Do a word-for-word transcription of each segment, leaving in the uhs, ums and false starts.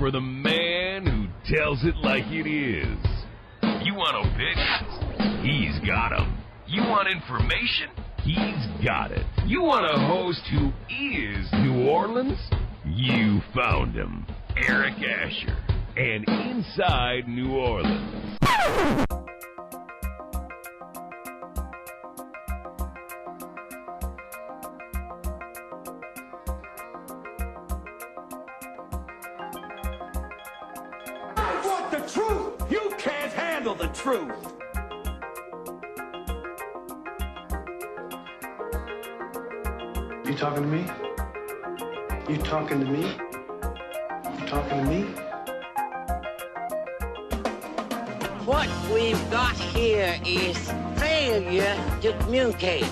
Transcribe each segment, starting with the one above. For the man who tells it like it is. You want opinions? He's got them. You want information? He's got it. You want a host who is New Orleans? You found him. Eric Asher and Inside New Orleans. Truth. You talking to me? You talking to me? You talking to me? What we've got here is failure to communicate.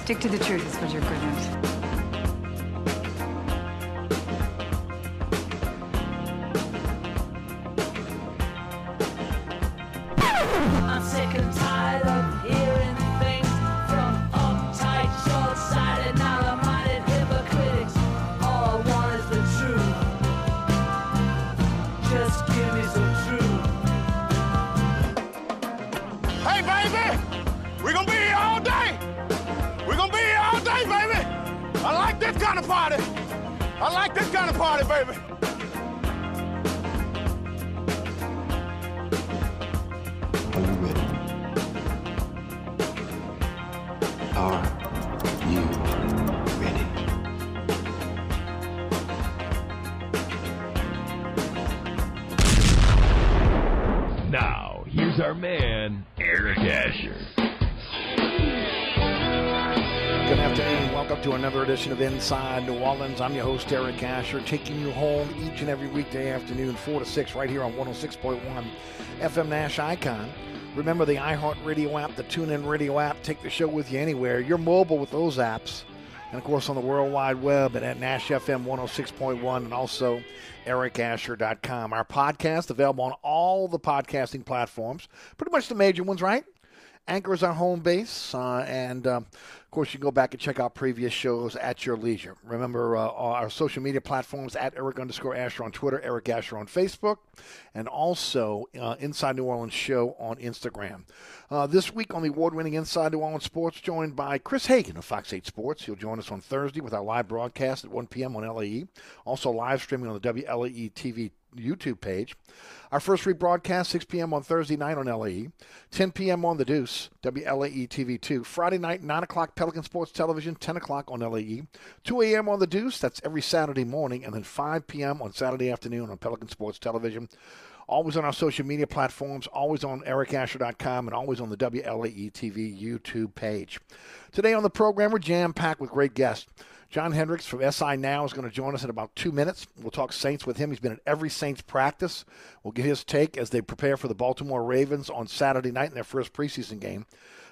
Stick to the truth is what you're good at. Edition of Inside New Orleans. I'm your host, Eric Asher, taking you home each and every weekday afternoon, four to six, right here on one oh six point one F M Nash Icon. Remember the iHeartRadio app, the TuneIn Radio app. Take the show with you anywhere. You're mobile with those apps. And, of course, on the World Wide Web and at Nash F M one oh six point one and also eric asher dot com. Our podcast available on all the podcasting platforms, pretty much the major ones, right? Anchor is our home base, uh, and, um, of course, you can go back and check out previous shows at your leisure. Remember uh, our social media platforms at Eric underscore Asher on Twitter, Eric Asher on Facebook, and also uh, Inside New Orleans Show on Instagram. Uh, this week on the award-winning Inside New Orleans Sports, joined by Chris Hagen of Fox eight Sports. He'll join us on Thursday with our live broadcast at one p.m. on L A E, also live streaming on the W L A E T V YouTube page. Our first rebroadcast, six p.m. on Thursday night on L A E, ten p.m. on The Deuce, W L A E T V two. Friday night, nine o'clock, Pelican Sports Television, ten o'clock on L A E, two a.m. on The Deuce, that's every Saturday morning, and then five p.m. on Saturday afternoon on Pelican Sports Television. Always on our social media platforms, always on eric asher dot com, and always on the W L A E T V YouTube page. Today on the program, we're jam-packed with great guests. John Hendricks from S I Now is going to join us in about two minutes. We'll talk Saints with him. He's been at every Saints practice. We'll get his take as they prepare for the Baltimore Ravens on Saturday night in their first preseason game.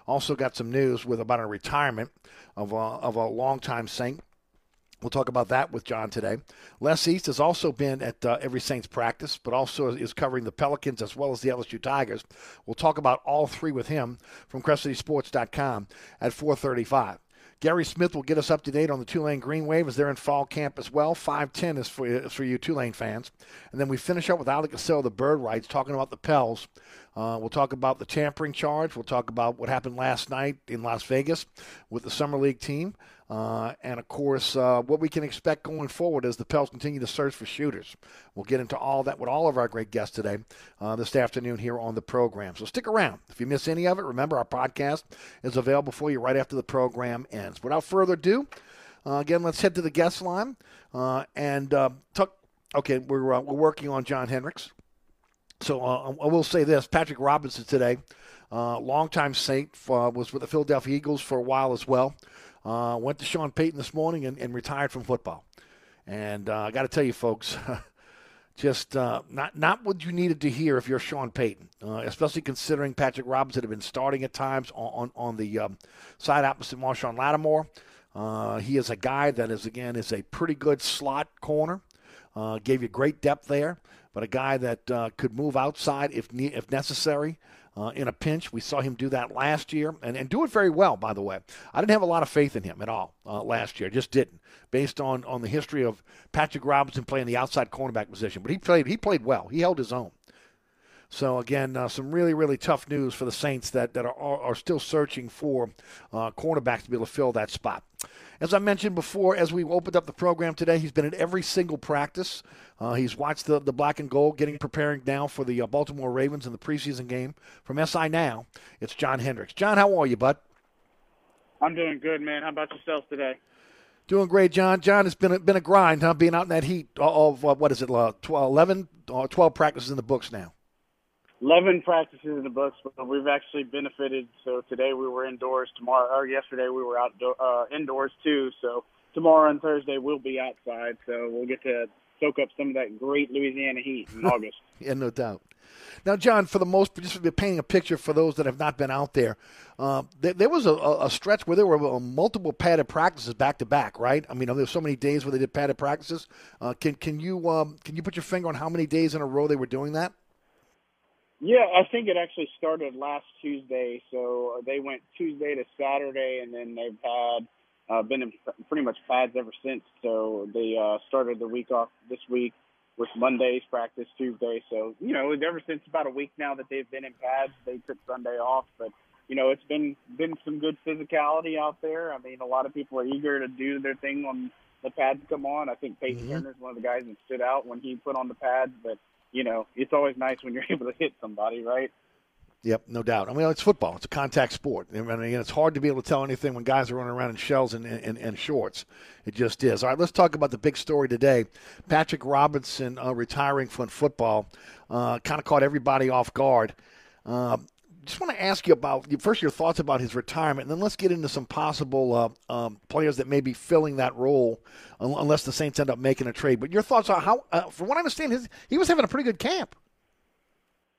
Also got some news with about a retirement of a, of a longtime Saint. We'll talk about that with John today. Les East has also been at uh, every Saints practice, but also is covering the Pelicans as well as the L S U Tigers. We'll talk about all three with him from Crest City Sports dot com at four thirty-five. Gary Smith will get us up to date on the Tulane Green Wave as they're in fall camp as well. five ten is for, is for you Tulane fans. And then we finish up with Alec Cassell, the Bird Rights, talking about the Pels. Uh, we'll talk about the tampering charge. We'll talk about what happened last night in Las Vegas with the Summer League team. Uh, and, of course, uh, what we can expect going forward as the Pels continue to search for shooters. We'll get into all that with all of our great guests today uh, this afternoon here on the program. So stick around. If you miss any of it, remember our podcast is available for you right after the program ends. Without further ado, uh, again, let's head to the guest line. Uh, and, uh, tuck, okay, we're, uh, we're working on John Hendricks. So uh, I will say this, Patrick Robinson today, uh, longtime Saint, uh, was with the Philadelphia Eagles for a while as well. Uh, went to Sean Payton this morning and, and retired from football. And uh, I got to tell you, folks, just uh, not not what you needed to hear if you're Sean Payton, uh, especially considering Patrick Robinson had been starting at times on, on, on the um, side opposite Marshawn Lattimore. Uh, he is a guy that is, again, is a pretty good slot corner. Uh, gave you great depth there. But a guy that uh, could move outside if ne- if necessary uh, in a pinch. We saw him do that last year and, and do it very well, by the way. I didn't have a lot of faith in him at all uh, last year. Just didn't, based on, on the history of Patrick Robinson playing the outside cornerback position. But he played he played well. He held his own. So, again, uh, some really, really tough news for the Saints that, that are, are still searching for uh, cornerbacks to be able to fill that spot. As I mentioned before, as we opened up the program today, he's been at every single practice. Uh, he's watched the, the black and gold, getting preparing now for the uh, Baltimore Ravens in the preseason game. From S I Now, it's John Hendricks. John, how are you, bud? I'm doing good, man. How about yourself today? Doing great, John. John, it's been a, been a grind, huh, being out in that heat of, uh, what is it, uh, twelve, eleven or twelve practices in the books now. eleven practices in the books, but we've actually benefited. So today we were indoors. Tomorrow, or yesterday we were outdoor, uh, indoors too. So tomorrow and Thursday we'll be outside. So we'll get to soak up some of that great Louisiana heat in August. Yeah, no doubt. Now, John, for the most, just painting a picture for those that have not been out there, uh, there, there was a, a stretch where there were multiple padded practices back to back, right? I mean, there were so many days where they did padded practices. Uh, can can you um, can you put your finger on how many days in a row they were doing that? Yeah, I think it actually started last Tuesday. So they went Tuesday to Saturday, and then they've had uh, been in pretty much pads ever since. So they uh, started the week off this week with Monday's practice, Tuesday. So, you know, ever since about a week now that they've been in pads, they took Sunday off. But, you know, it's been, been some good physicality out there. I mean, a lot of people are eager to do their thing when the pads come on. I think Peyton mm-hmm. Turner's one of the guys that stood out when he put on the pads, but you know, it's always nice when you're able to hit somebody, right? Yep, no doubt. I mean, it's football. It's a contact sport. I mean, it's hard to be able to tell anything when guys are running around in shells and, and, and shorts. It just is. All right, let's talk about the big story today. Patrick Robinson uh, retiring from football uh, kind of caught everybody off guard. Uh, just want to ask you about, first, your thoughts about his retirement, and then let's get into some possible uh, um, players that may be filling that role unless the Saints end up making a trade. But your thoughts on how, uh, from what I understand, his, he was having a pretty good camp.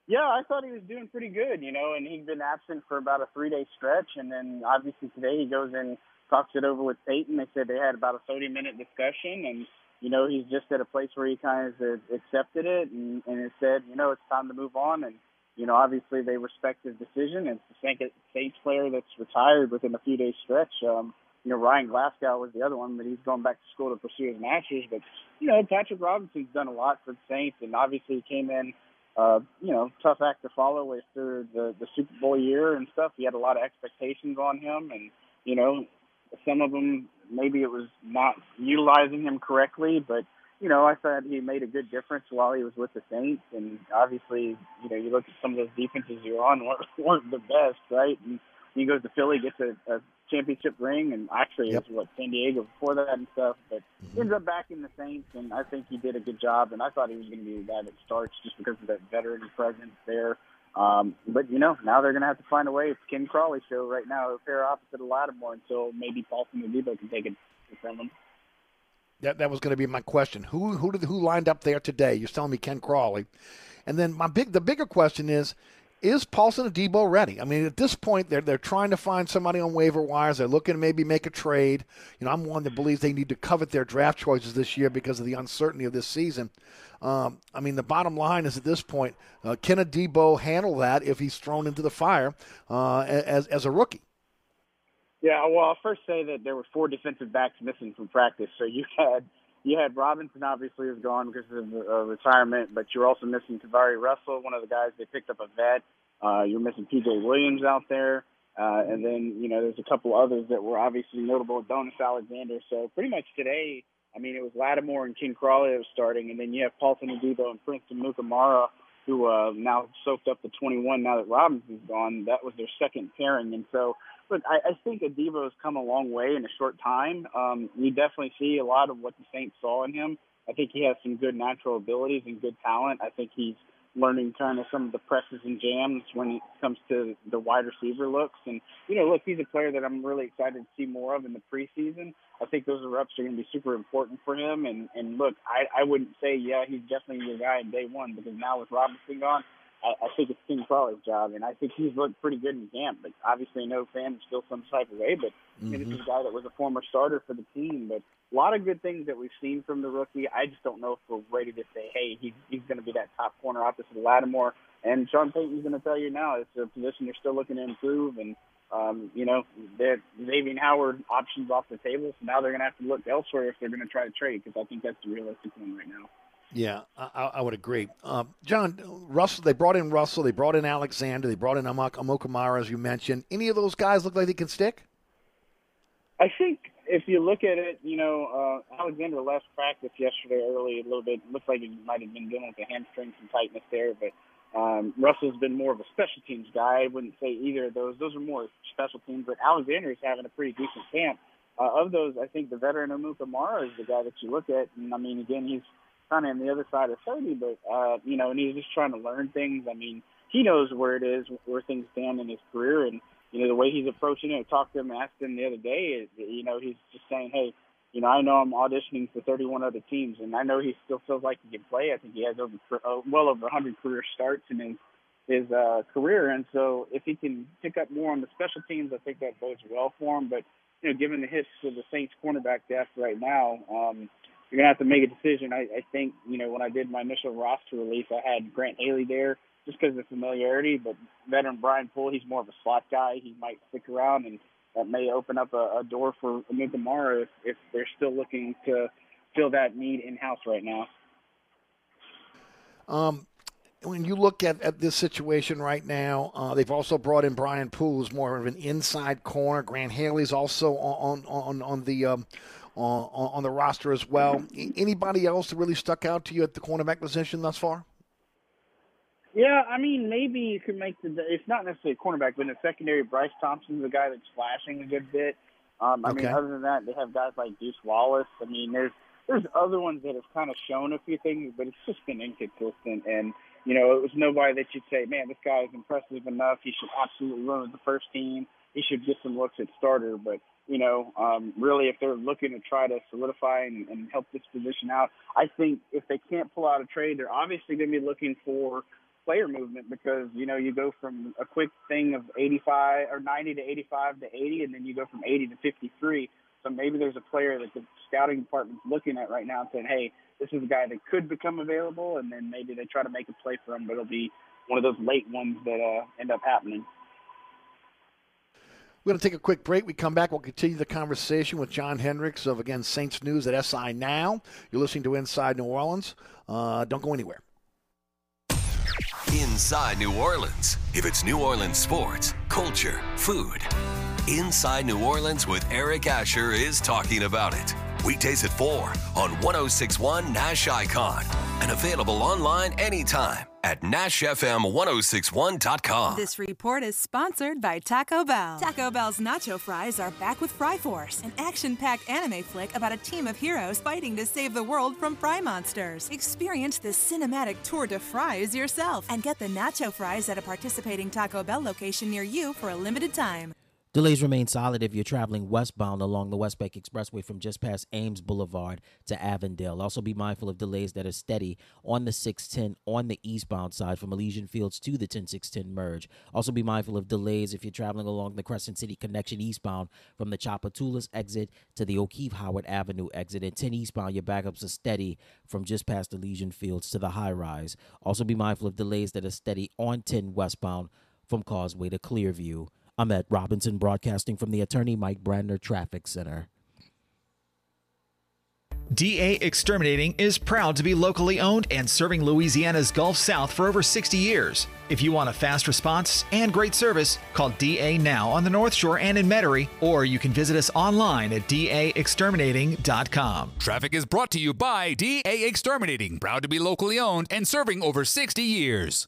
Yeah, I thought he was doing pretty good, you know, and he'd been absent for about a three-day stretch, and then obviously today he goes and talks it over with Peyton. They said they had about a thirty-minute discussion, and, you know, he's just at a place where he kind of accepted it and, and it said, you know, it's time to move on, and you know, obviously they respect his decision. It's the Saints player that's retired within a few days stretch. Um, you know, Ryan Glasgow was the other one, but he's going back to school to pursue his master's. But, you know, Patrick Robinson's done a lot for the Saints, and obviously he came in, uh, you know, tough act to follow after the, the Super Bowl year and stuff. He had a lot of expectations on him, and, you know, some of them maybe it was not utilizing him correctly, but, you know, I thought he made a good difference while he was with the Saints, and obviously, you know, you look at some of those defenses you're on weren't the best, right? And he goes to Philly, gets a, a championship ring, and actually yep. It was, what, San Diego before that and stuff, but mm-hmm. ends up back in the Saints, and I think he did a good job, and I thought he was going to be the guy that starts just because of that veteran presence there. Um, but, you know, now they're going to have to find a way. It's Ken Crawley show right now, a pair opposite of Lattimore until maybe Paulson Adebo can take it from him. That that was going to be my question. Who who did who lined up there today? You're telling me Ken Crawley, and then my big the bigger question is, is Paulson Adebo ready? I mean, at this point, they're they're trying to find somebody on waiver wires. They're looking to maybe make a trade. You know, I'm one that believes they need to covet their draft choices this year because of the uncertainty of this season. Um, I mean, the bottom line is at this point, uh, can Adebo handle that if he's thrown into the fire uh, as as a rookie? Yeah, well, I'll first say that there were four defensive backs missing from practice. So you had you had Robinson, obviously, is gone because of uh, retirement, but you're also missing Tavari Russell, one of the guys they picked up, a vet. Uh, you're missing P J Williams out there. Uh, and then, you know, there's a couple others that were obviously notable, Adonis Alexander. So pretty much today, I mean, it was Lattimore and Ken Crawley that was starting, and then you have Paulson Adebo and Princeton Mukamara, who uh, now soaked up the twenty-one now that Robinson's gone. That was their second pairing. And so, look, I, I think Adebo has come a long way in a short time. Um, you definitely see a lot of what the Saints saw in him. I think he has some good natural abilities and good talent. I think he's learning kind of some of the presses and jams when it comes to the wide receiver looks. And, you know, look, he's a player that I'm really excited to see more of in the preseason. I think those reps are going to be super important for him. And, and look, I, I wouldn't say, yeah, he's definitely your guy in day one, because now with Robinson gone, I, I think it's King Crawley's job. And I think he's looked pretty good in camp. But obviously no fan is still some type of way. But mm-hmm. I mean, this is a guy that was a former starter for the team. But a lot of good things that we've seen from the rookie. I just don't know if we're ready to say, hey, he's, he's going to be that top corner opposite of Lattimore. And Sean Payton's going to tell you now it's a position they're still looking to improve. And, um, you know, they're Xavier Howard options off the table. So now they're going to have to look elsewhere if they're going to try to trade, because I think that's the realistic one right now. Yeah, I, I would agree. Um, John, Russell, they brought in Russell. They brought in Alexander. They brought in Amokamara, as you mentioned. Any of those guys look like they can stick? I think – if you look at it, you know, uh, Alexander left practice yesterday early a little bit. Looks like he might have been dealing with a hamstring, some tightness there. But um, Russell's been more of a special teams guy. I wouldn't say either of those. Those are more special teams. But Alexander's having a pretty decent camp. Uh, of those, I think the veteran Amukamara is the guy that you look at. And, I mean, again, he's kind of on the other side of thirty. But, uh, you know, and he's just trying to learn things. I mean, he knows where it is, where things stand in his career. And, you know, the way he's approaching it, I talked to him, asked him the other day, is, you know, he's just saying, hey, you know, I know I'm auditioning for thirty-one other teams, and I know he still feels like he can play. I think he has over well over one hundred career starts in his, his uh, career. And so if he can pick up more on the special teams, I think that bodes well for him. But, you know, given the history of the Saints cornerback depth right now, um, you're going to have to make a decision. I, I think, you know, when I did my initial roster release, I had Grant Haley there, just because of the familiarity, but veteran Brian Poole, he's more of a slot guy. He might stick around, and that may open up a, a door for Mukamara if, if they're still looking to fill that need in-house right now. Um, when you look at, at this situation right now, uh, they've also brought in Brian Poole, who's more of an inside corner. Grant Haley's also on on on the um, on, on the roster as well. Anybody else that really stuck out to you at the cornerback position thus far? Yeah, I mean, maybe you could make the – it's not necessarily a cornerback, but in the secondary, Bryce Thompson's a guy that's flashing a good bit. Um, I okay. mean, other than that, they have guys like Deuce Wallace. I mean, there's there's other ones that have kind of shown a few things, but it's just been inconsistent. And, you know, it was nobody that you'd say, man, this guy is impressive enough. He should absolutely run with the first team. He should get some looks at starter. But, you know, um, really, if they're looking to try to solidify and, and help this position out, I think if they can't pull out a trade, they're obviously going to be looking for – player movement, because you know you go from a quick thing of eighty-five or ninety to eighty-five to eighty, and then you go from eighty to fifty-three. So maybe there's a player that the scouting department's looking at right now and saying, hey, this is a guy that could become available, and then maybe they try to make a play for him, but it'll be one of those late ones that uh, end up happening. We're going to take a quick break. We come back. We'll continue the conversation with John Hendricks of, again, Saints News at S I Now. You're listening to Inside New Orleans. Uh, don't go anywhere. Inside New Orleans. If it's New Orleans sports, culture, food, Inside New Orleans with Eric Asher is talking about it. Weekdays at four on one oh six point one Nash Icon, and available online anytime at nash f m ten sixty-one dot com. This report is sponsored by Taco Bell. Taco Bell's nacho fries are back with Fry Force, an action-packed anime flick about a team of heroes fighting to save the world from fry monsters. Experience the cinematic tour de fries yourself and get the nacho fries at a participating Taco Bell location near you for a limited time. Delays remain solid if you're traveling westbound along the West Beck Expressway from just past Ames Boulevard to Avondale. Also be mindful of delays that are steady on the six ten on the eastbound side from Elysian Fields to the ten six ten merge. Also be mindful of delays if you're traveling along the Crescent City Connection eastbound from the Chapatulas exit to the O'Keefe Howard Avenue exit. And ten eastbound, your backups are steady from just past Elysian Fields to the high rise. Also be mindful of delays that are steady on ten westbound from Causeway to Clearview. I'm at Robinson, broadcasting from the Attorney Mike Brandner Traffic Center. D A Exterminating is proud to be locally owned and serving Louisiana's Gulf South for over sixty years. If you want a fast response and great service, call D A now on the North Shore and in Metairie, or you can visit us online at D A exterminating dot com. Traffic is brought to you by D A Exterminating, proud to be locally owned and serving over sixty years.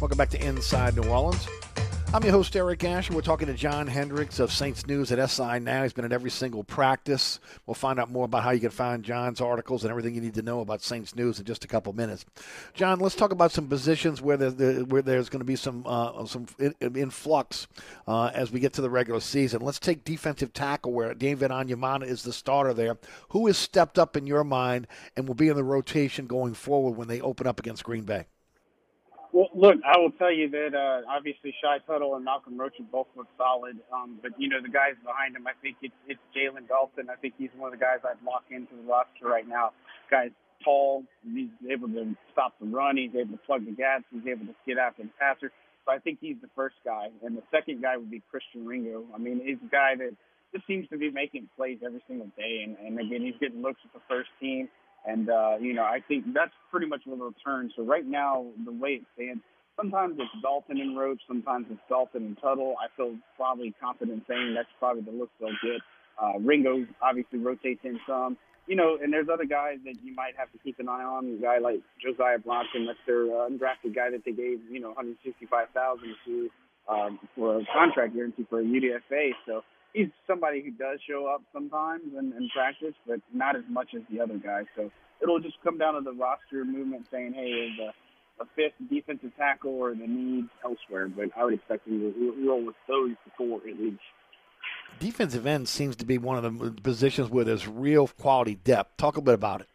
Welcome back to Inside New Orleans. I'm your host, Eric Asher. We're talking to John Hendricks of Saints News at S I Now. He's been at every single practice. We'll find out more about how you can find John's articles and everything you need to know about Saints News in just a couple minutes. John, let's talk about some positions where, there, there, where there's going to be some uh, some influx uh, as we get to the regular season. Let's take defensive tackle, where David Onyemata is the starter there. Who has stepped up in your mind and will be in the rotation going forward when they open up against Green Bay? Well, look, I will tell you that uh, obviously Shy Tuttle and Malcolm Roach both look solid. Um, but, you know, the guys behind him, I think it's, it's Jalen Dalton. I think he's one of the guys I'd lock into the roster right now. Guy's tall. He's able to stop the run. He's able to plug the gaps. He's able to get after the passer. So I think he's the first guy. And the second guy would be Christian Ringo. I mean, he's a guy that just seems to be making plays every single day. And, and again, he's getting looks at the first team. And, uh, you know, I think that's pretty much what it'll turn. So right now, the way it stands, sometimes it's Dalton and Roach, sometimes it's Dalton and Tuttle. I feel probably confident saying that's probably the look they'll get. Uh, Ringo obviously rotates in some. You know, and there's other guys that you might have to keep an eye on. A guy like Josiah Bronson, that's their uh, undrafted guy that they gave, you know, one hundred sixty-five thousand dollars to um, for a contract guarantee for a U D F A. So he's somebody who does show up sometimes in, in practice, but not as much as the other guys. So it'll just come down to the roster movement saying, hey, is, uh, a fifth defensive tackle or the need elsewhere, but I would expect him to roll with those four at least. Defensive end seems to be one of the positions where there's real quality depth. Talk a bit about it.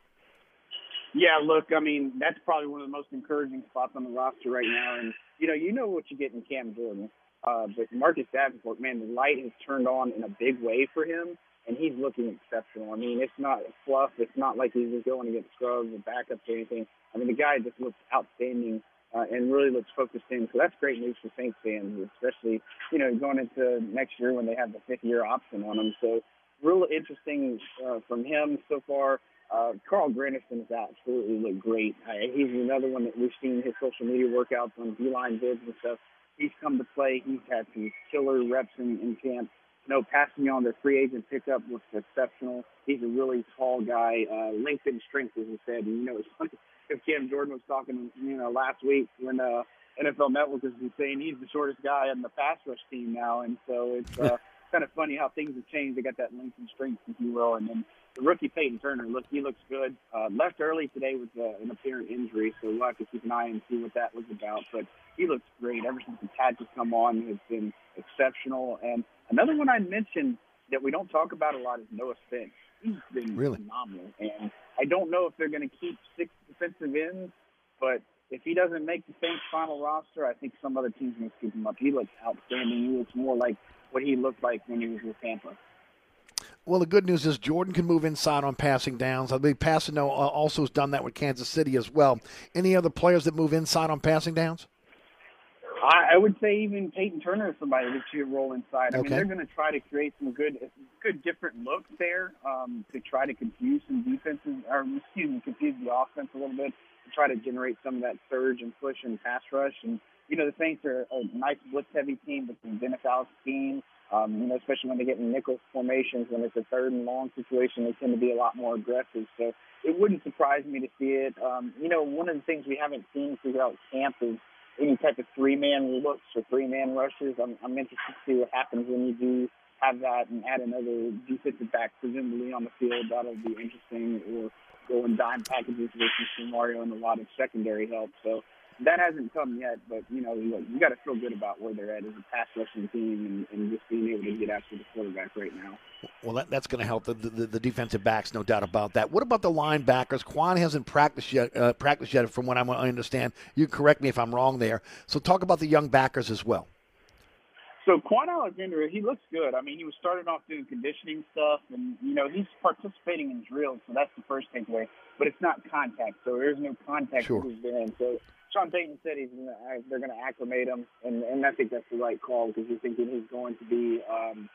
Yeah, look, I mean, that's probably one of the most encouraging spots on the roster right now. And, you know, you know what you get in Cam Jordan. Uh, but Marcus Davenport, man, the light has turned on in a big way for him, and he's looking exceptional. I mean, it's not fluff. It's not like he's just going against scrubs or backups or anything. I mean, the guy just looks outstanding uh, and really looks focused in. So that's great news for Saints fans, especially, you know, going into next year when they have the fifth-year option on him. So real interesting uh, from him so far. Uh, Carl Graniston has absolutely looked great. Uh, he's another one that we've seen his social media workouts on D-line bids and stuff. He's come to play. He's had some killer reps in, in camp. You know, passing on their free agent pickup was exceptional. He's a really tall guy, uh, length and strength, as we said. And, you know, it's funny if Cam Jordan was talking, you know, last week when uh, N F L Network was saying he's the shortest guy on the pass rush team now. And so it's uh, kind of funny how things have changed. They got that length and strength, if you will. And then the rookie Peyton Turner, look, he looks good. Uh, left early today with uh, an apparent injury, so we'll have to keep an eye and see what that was about. But he looks great. Ever since the Pats has come on, it's been exceptional. And another one I mentioned that we don't talk about a lot is Noah Spence. He's been really phenomenal. And I don't know if they're going to keep six defensive ends, but if he doesn't make the Saints' final roster, I think some other team's going to keep him up. He looks outstanding. He looks more like what he looked like when he was with Tampa. Well, the good news is Jordan can move inside on passing downs. I believe Passano also has done that with Kansas City as well. Any other players that move inside on passing downs? I, I would say even Peyton Turner is somebody that you roll inside. I okay. mean, they're going to try to create some good, good different looks there um, to try to confuse some defenses, or excuse me, confuse the offense a little bit to try to generate some of that surge and push and pass rush. And you know, the Saints are a nice blitz-heavy team, but some Dennis-Allen scheme. Um, you know, especially when they get in nickel formations, when it's a third and long situation, they tend to be a lot more aggressive. So it wouldn't surprise me to see it. Um, you know, one of the things we haven't seen throughout camp is any type of three-man looks or three-man rushes. I'm, I'm interested to see what happens when you do have that and add another defensive back, presumably on the field. That'll be interesting. Or go in dime packages versus Mario and a lot of secondary help. So that hasn't come yet, but, you know, you got to feel good about where they're at as a pass-rushing team and, and just being able to get after the quarterback right now. Well, that, that's going to help the, the, the defensive backs, no doubt about that. What about the linebackers? Quan hasn't practiced yet, uh, practiced yet from what I understand. You correct me if I'm wrong there. So talk about the young backers as well. So Quan Alexander, he looks good. I mean, he was starting off doing conditioning stuff, and, you know, he's participating in drills, so that's the first takeaway. But it's not contact, so there's no contact sure. he's been in. So Sean Payton said he's gonna, they're going to acclimate him, and, and I think that's the right call because you're thinking he's going to be, um,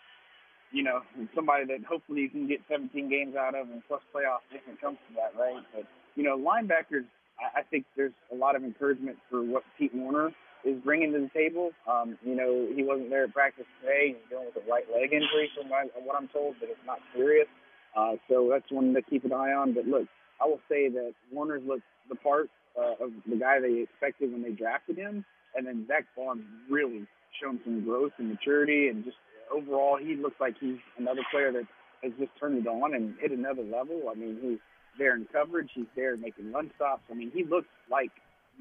you know, somebody that hopefully you can get seventeen games out of and plus playoffs if it comes to that, right? But, you know, linebackers, I, I think there's a lot of encouragement for what Pete Warner is bringing to the table. Um, you know, he wasn't there at practice today. He's dealing with a right leg injury from what I'm told, but it's not serious. Uh, so that's one to keep an eye on. But, look, I will say that Warner's looked the part. Uh, of the guy they expected when they drafted him. And then Zach Bond really shown some growth and maturity. And just overall, he looks like he's another player that has just turned it on and hit another level. I mean, he's there in coverage. He's there making run stops. I mean, he looks like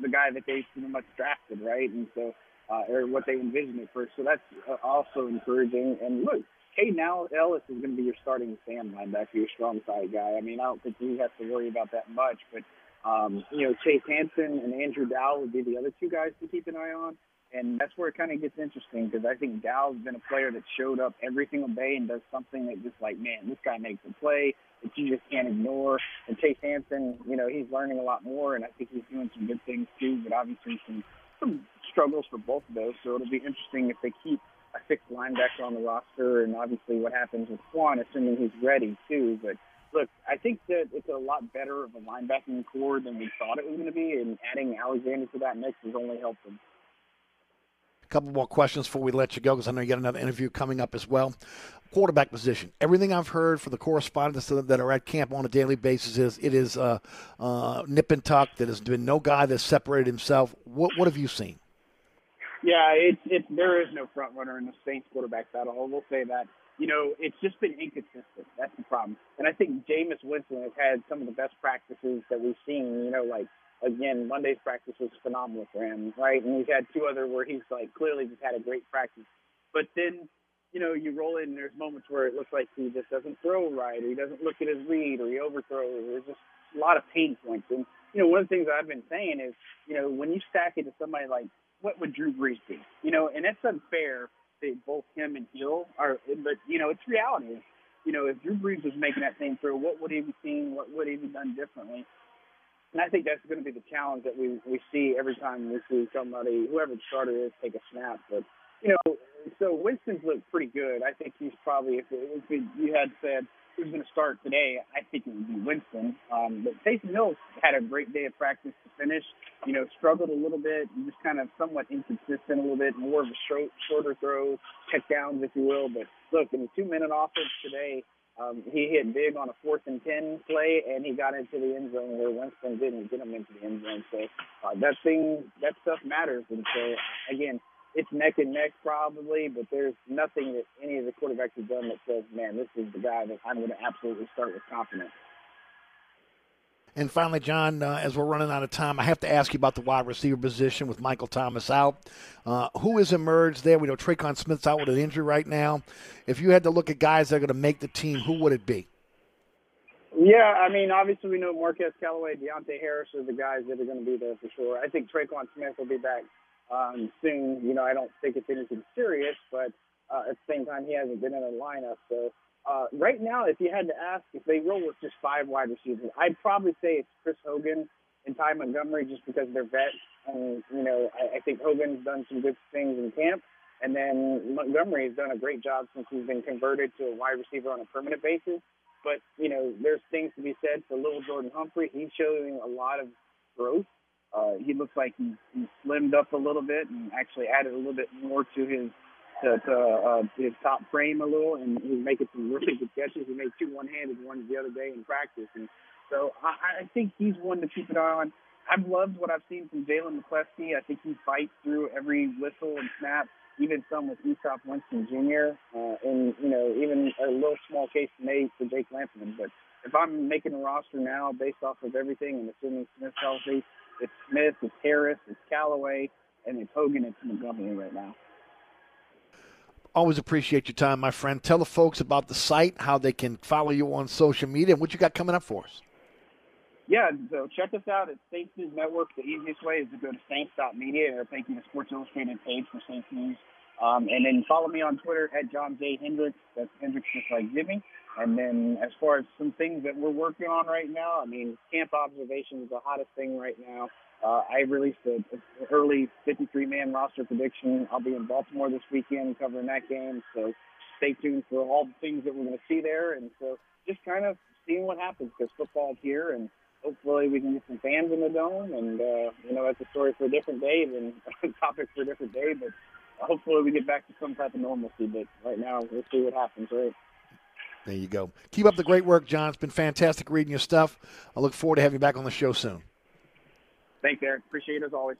the guy that they pretty much drafted, right? And so, uh, or what they envisioned at first. So that's uh, also encouraging. And look, Caden Ellis is going to be your starting Sam linebacker, your strong side guy. I mean, I don't think you have to worry about that much, but Um, you know, Chase Hansen and Andrew Dowell would be the other two guys to keep an eye on, and that's where it kind of gets interesting because I think Dowell's been a player that showed up every single day and does something that just like, man, this guy makes a play that you just can't ignore. And Chase Hansen, you know, he's learning a lot more, and I think he's doing some good things too, but obviously some, some struggles for both of those, so it'll be interesting if they keep a sixth linebacker on the roster and obviously what happens with Quan, assuming he's ready too, but look, I think that it's a lot better of a linebacking core than we thought it was going to be, and adding Alexander to that mix has only helped them. A couple more questions before we let you go, because I know you got another interview coming up as well. Quarterback position. Everything I've heard from the correspondents that are at camp on a daily basis is it is uh, uh, nip and tuck. There has been no guy that's separated himself. What, what have you seen? Yeah, it's, it's, there is no front runner in the Saints quarterback battle. I will say that. you know, it's just been inconsistent. That's the problem. And I think Jameis Winston has had some of the best practices that we've seen. You know, like, again, Monday's practice was phenomenal for him, right? And he's had two other where he's, like, clearly just had a great practice. But then, you know, you roll in and there's moments where it looks like he just doesn't throw right, or he doesn't look at his read, or he overthrows. There's just a lot of pain points. And, you know, one of the things I've been saying is, you know, when you stack it to somebody like, what would Drew Brees be? You know, and it's unfair that both him and Hill are, but, you know, it's reality. You know, if Drew Brees was making that same throw, what would he be seeing? What would he be done differently? And I think that's going to be the challenge that we, we see every time we see somebody, whoever the starter is, take a snap. But, you know, so Winston's looked pretty good. I think he's probably, if, it, if you had said who's going to start today, I think it would be Winston. Um, but Taysom Hill had a great day of practice to finish, you know, struggled a little bit, just kind of somewhat inconsistent a little bit, more of a short, shorter throw, check downs, if you will. But, look, in the two-minute offense today, Um, he hit big on a fourth and ten play, and he got into the end zone where Winston didn't get him into the end zone. So uh, that thing, that stuff matters. And so, again, it's neck and neck probably, but there's nothing that any of the quarterbacks have done that says, man, this is the guy that I'm going to absolutely start with confidence. And finally, John, uh, as we're running out of time, I have to ask you about the wide receiver position with Michael Thomas out. Uh, who has emerged there? We know Traquan Smith's out with an injury right now. If you had to look at guys that are going to make the team, who would it be? Yeah, I mean, obviously we know Marquez Callaway, Deontay Harris are the guys that are going to be there for sure. I think Traquan Smith will be back um, soon. You know, I don't think it's anything serious, but uh, at the same time, he hasn't been in a lineup, so. Uh, right now, if you had to ask if they roll with just five wide receivers, I'd probably say it's Chris Hogan and Ty Montgomery just because they're vets. And, you know, I, I think Hogan's done some good things in camp. And then Montgomery's done a great job since he's been converted to a wide receiver on a permanent basis. But, you know, there's things to be said for little Jordan Humphrey. He's showing a lot of growth. Uh, he looks like he's, he's slimmed up a little bit and actually added a little bit more to his To, to uh, his top frame a little, and he's making some really good catches. He made two one-handed ones the other day in practice, and so I, I think he's one to keep an eye on. I've loved what I've seen from Jalen McCleskey. I think he fights through every whistle and snap, even some with Eastop Winston Junior, uh, and you know, even a little small case made for Jake Lampman. But if I'm making a roster now based off of everything, and assuming Smith's healthy, it's Smith, it's Harris, it's Callaway, and it's Hogan, it's Montgomery right now. Always appreciate your time, my friend. Tell the folks about the site, how they can follow you on social media, and what you got coming up for us. Yeah, so check us out at Saints News Network. The easiest way is to go to saints dot media, and I think the Sports Illustrated page for Saints News. Um, and then follow me on Twitter at John Z. Hendricks. That's Hendricks just like Jimmy. And then as far as some things that we're working on right now, I mean, camp observation is the hottest thing right now. Uh, I released an early fifty-three man roster prediction. I'll be in Baltimore this weekend covering that game, so stay tuned for all the things that we're going to see there. And so just kind of seeing what happens because football's here, and hopefully we can get some fans in the dome. And, uh, you know, that's a story for a different day and a topic for a different day, but hopefully we get back to some type of normalcy. But right now we'll see what happens, right? There you go. Keep up the great work, John. It's been fantastic reading your stuff. I look forward to having you back on the show soon. Thanks, Eric. Appreciate it as always.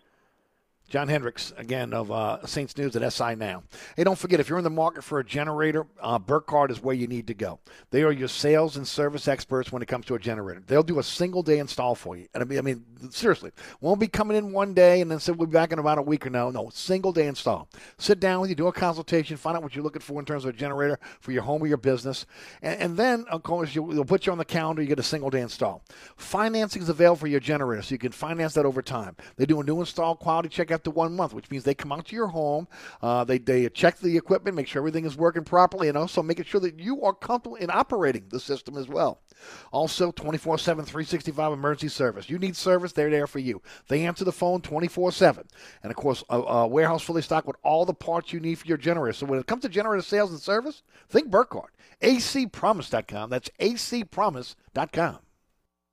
John Hendricks, again, of uh, Saints News at S I Now. Hey, don't forget, if you're in the market for a generator, uh, Burkhart is where you need to go. They are your sales and service experts when it comes to a generator. They'll do a single-day install for you. And I mean, I mean, seriously, won't be coming in one day and then say we'll be back in about a week or no. No, single-day install. Sit down with you, do a consultation, find out what you're looking for in terms of a generator for your home or your business. And, and then, of course, you, they'll put you on the calendar. You get a single-day install. Financing is available for your generator, so you can finance that over time. They do a new install quality check out to one month, which means they come out to your home, uh, they, they check the equipment, make sure everything is working properly, and also making sure that you are comfortable in operating the system as well. Also, twenty-four seven, three sixty-five emergency service. You need service, they're there for you. They answer the phone twenty-four seven. And, of course, a, a warehouse fully stocked with all the parts you need for your generator. So when it comes to generator sales and service, think Burkhart. A C promise dot com. That's A C promise dot com.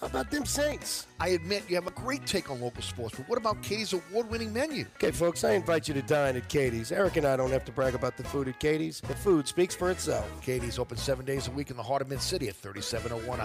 How about them Saints? I admit you have a great take on local sports, but what about Katie's award-winning menu? Okay, folks, I invite you to dine at Katie's. Eric and I don't have to brag about the food at Katie's. The food speaks for itself. Katie's open seven days a week in the heart of Mid-City at thirty-seven oh one.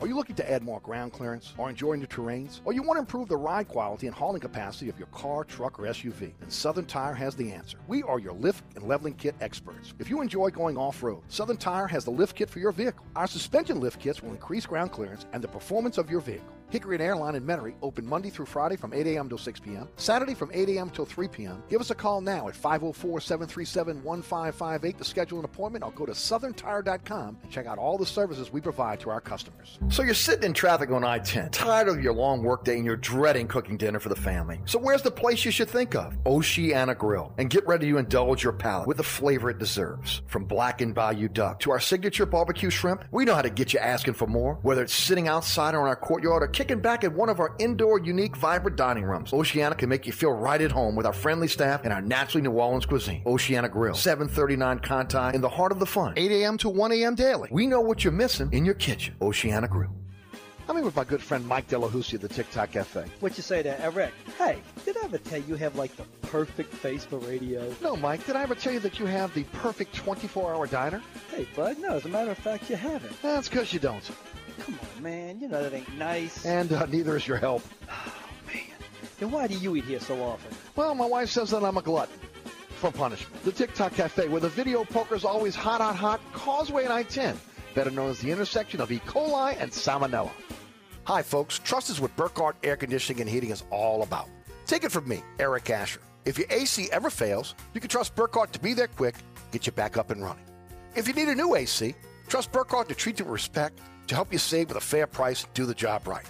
Are you looking to add more ground clearance or enjoying the terrains? Or you want to improve the ride quality and hauling capacity of your car, truck, or S U V? Then Southern Tire has the answer. We are your lift and leveling kit experts. If you enjoy going off-road, Southern Tire has the lift kit for your vehicle. Our suspension lift kits will increase ground clearance and the performance of your vehicle. Hickory and Airline in Metairie, open Monday through Friday from eight a.m. till six p.m., Saturday from eight a.m. till three p.m. Give us a call now at five oh four, seven three seven, one five five eight to schedule an appointment, or go to southern tire dot com and check out all the services we provide to our customers. So you're sitting in traffic on I ten, tired of your long workday, and you're dreading cooking dinner for the family. So where's the place you should think of? Oceana Grill. And get ready to indulge your palate with the flavor it deserves. From blackened Bayou duck to our signature barbecue shrimp, we know how to get you asking for more. Whether it's sitting outside or in our courtyard or kicking back at one of our indoor, unique, vibrant dining rooms, Oceana can make you feel right at home with our friendly staff and our naturally New Orleans cuisine. Oceana Grill, seven thirty-nine Conti, in the heart of the fun, eight a.m. to one a.m. daily. We know what you're missing in your kitchen. Oceana Grill. I'm here with my good friend Mike DeLaHoussaye of the TikTok Cafe. What you say to Eric? Hey, did I ever tell you you have like the perfect face for radio? No, Mike, did I ever tell you that you have the perfect twenty-four hour diner? Hey, bud, no, as a matter of fact, you haven't. That's because you don't. Come on, man, you know that ain't nice. And uh, neither is your help. Oh, man. Then why do you eat here so often? Well, my wife says that I'm a glutton. For punishment. The TikTok Cafe, where the video poker is always hot, hot, hot, Causeway and I ten. Better known as the intersection of E. coli and salmonella. Hi, folks. Trust is what Burkhart Air Conditioning and Heating is all about. Take it from me, Eric Asher. If your A C ever fails, you can trust Burkhart to be there quick, get you back up and running. If you need a new A C, trust Burkhart to treat you with respect, to help you save with a fair price, do the job right.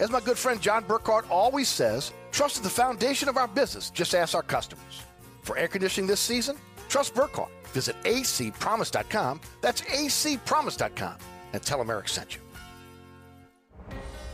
As my good friend John Burkhart always says, trust is the foundation of our business. Just ask our customers. For air conditioning this season, trust Burkhart. Visit a c promise dot com. That's a c promise dot com. And tell them Eric sent you.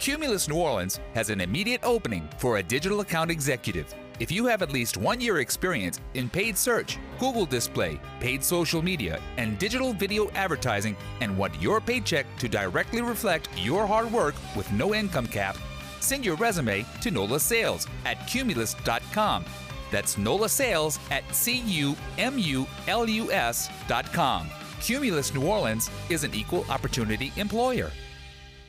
Cumulus New Orleans has an immediate opening for a digital account executive. If you have at least one year experience in paid search, Google display, paid social media, and digital video advertising, and want your paycheck to directly reflect your hard work with no income cap, send your resume to Nola Sales at cumulus dot com. That's Nola Sales at C U M U L U S dot com. Cumulus New Orleans is an equal opportunity employer.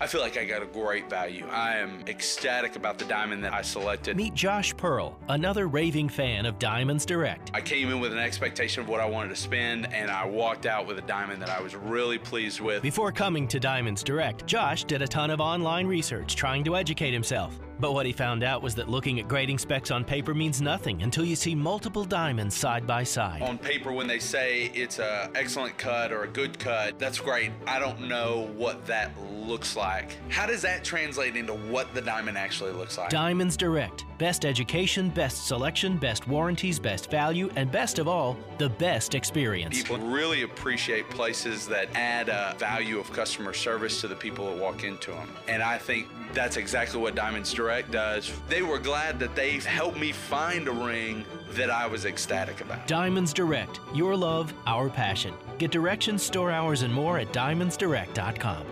I feel like I got a great value. I am ecstatic about the diamond that I selected. Meet Josh Pearl, another raving fan of Diamonds Direct. I came in with an expectation of what I wanted to spend, and I walked out with a diamond that I was really pleased with. Before coming to Diamonds Direct, Josh did a ton of online research trying to educate himself. But what he found out was that looking at grading specs on paper means nothing until you see multiple diamonds side by side. On paper, when they say it's an excellent cut or a good cut, that's great. I don't know what that looks like. How does that translate into what the diamond actually looks like? Diamonds Direct. Best education, best selection, best warranties, best value, and best of all, the best experience. People really appreciate places that add a value of customer service to the people that walk into them. And I think that's exactly what Diamonds Direct does. They were glad that they helped me find a ring that I was ecstatic about. Diamonds Direct, your love, our passion. Get directions, store hours, and more at diamonds direct dot com.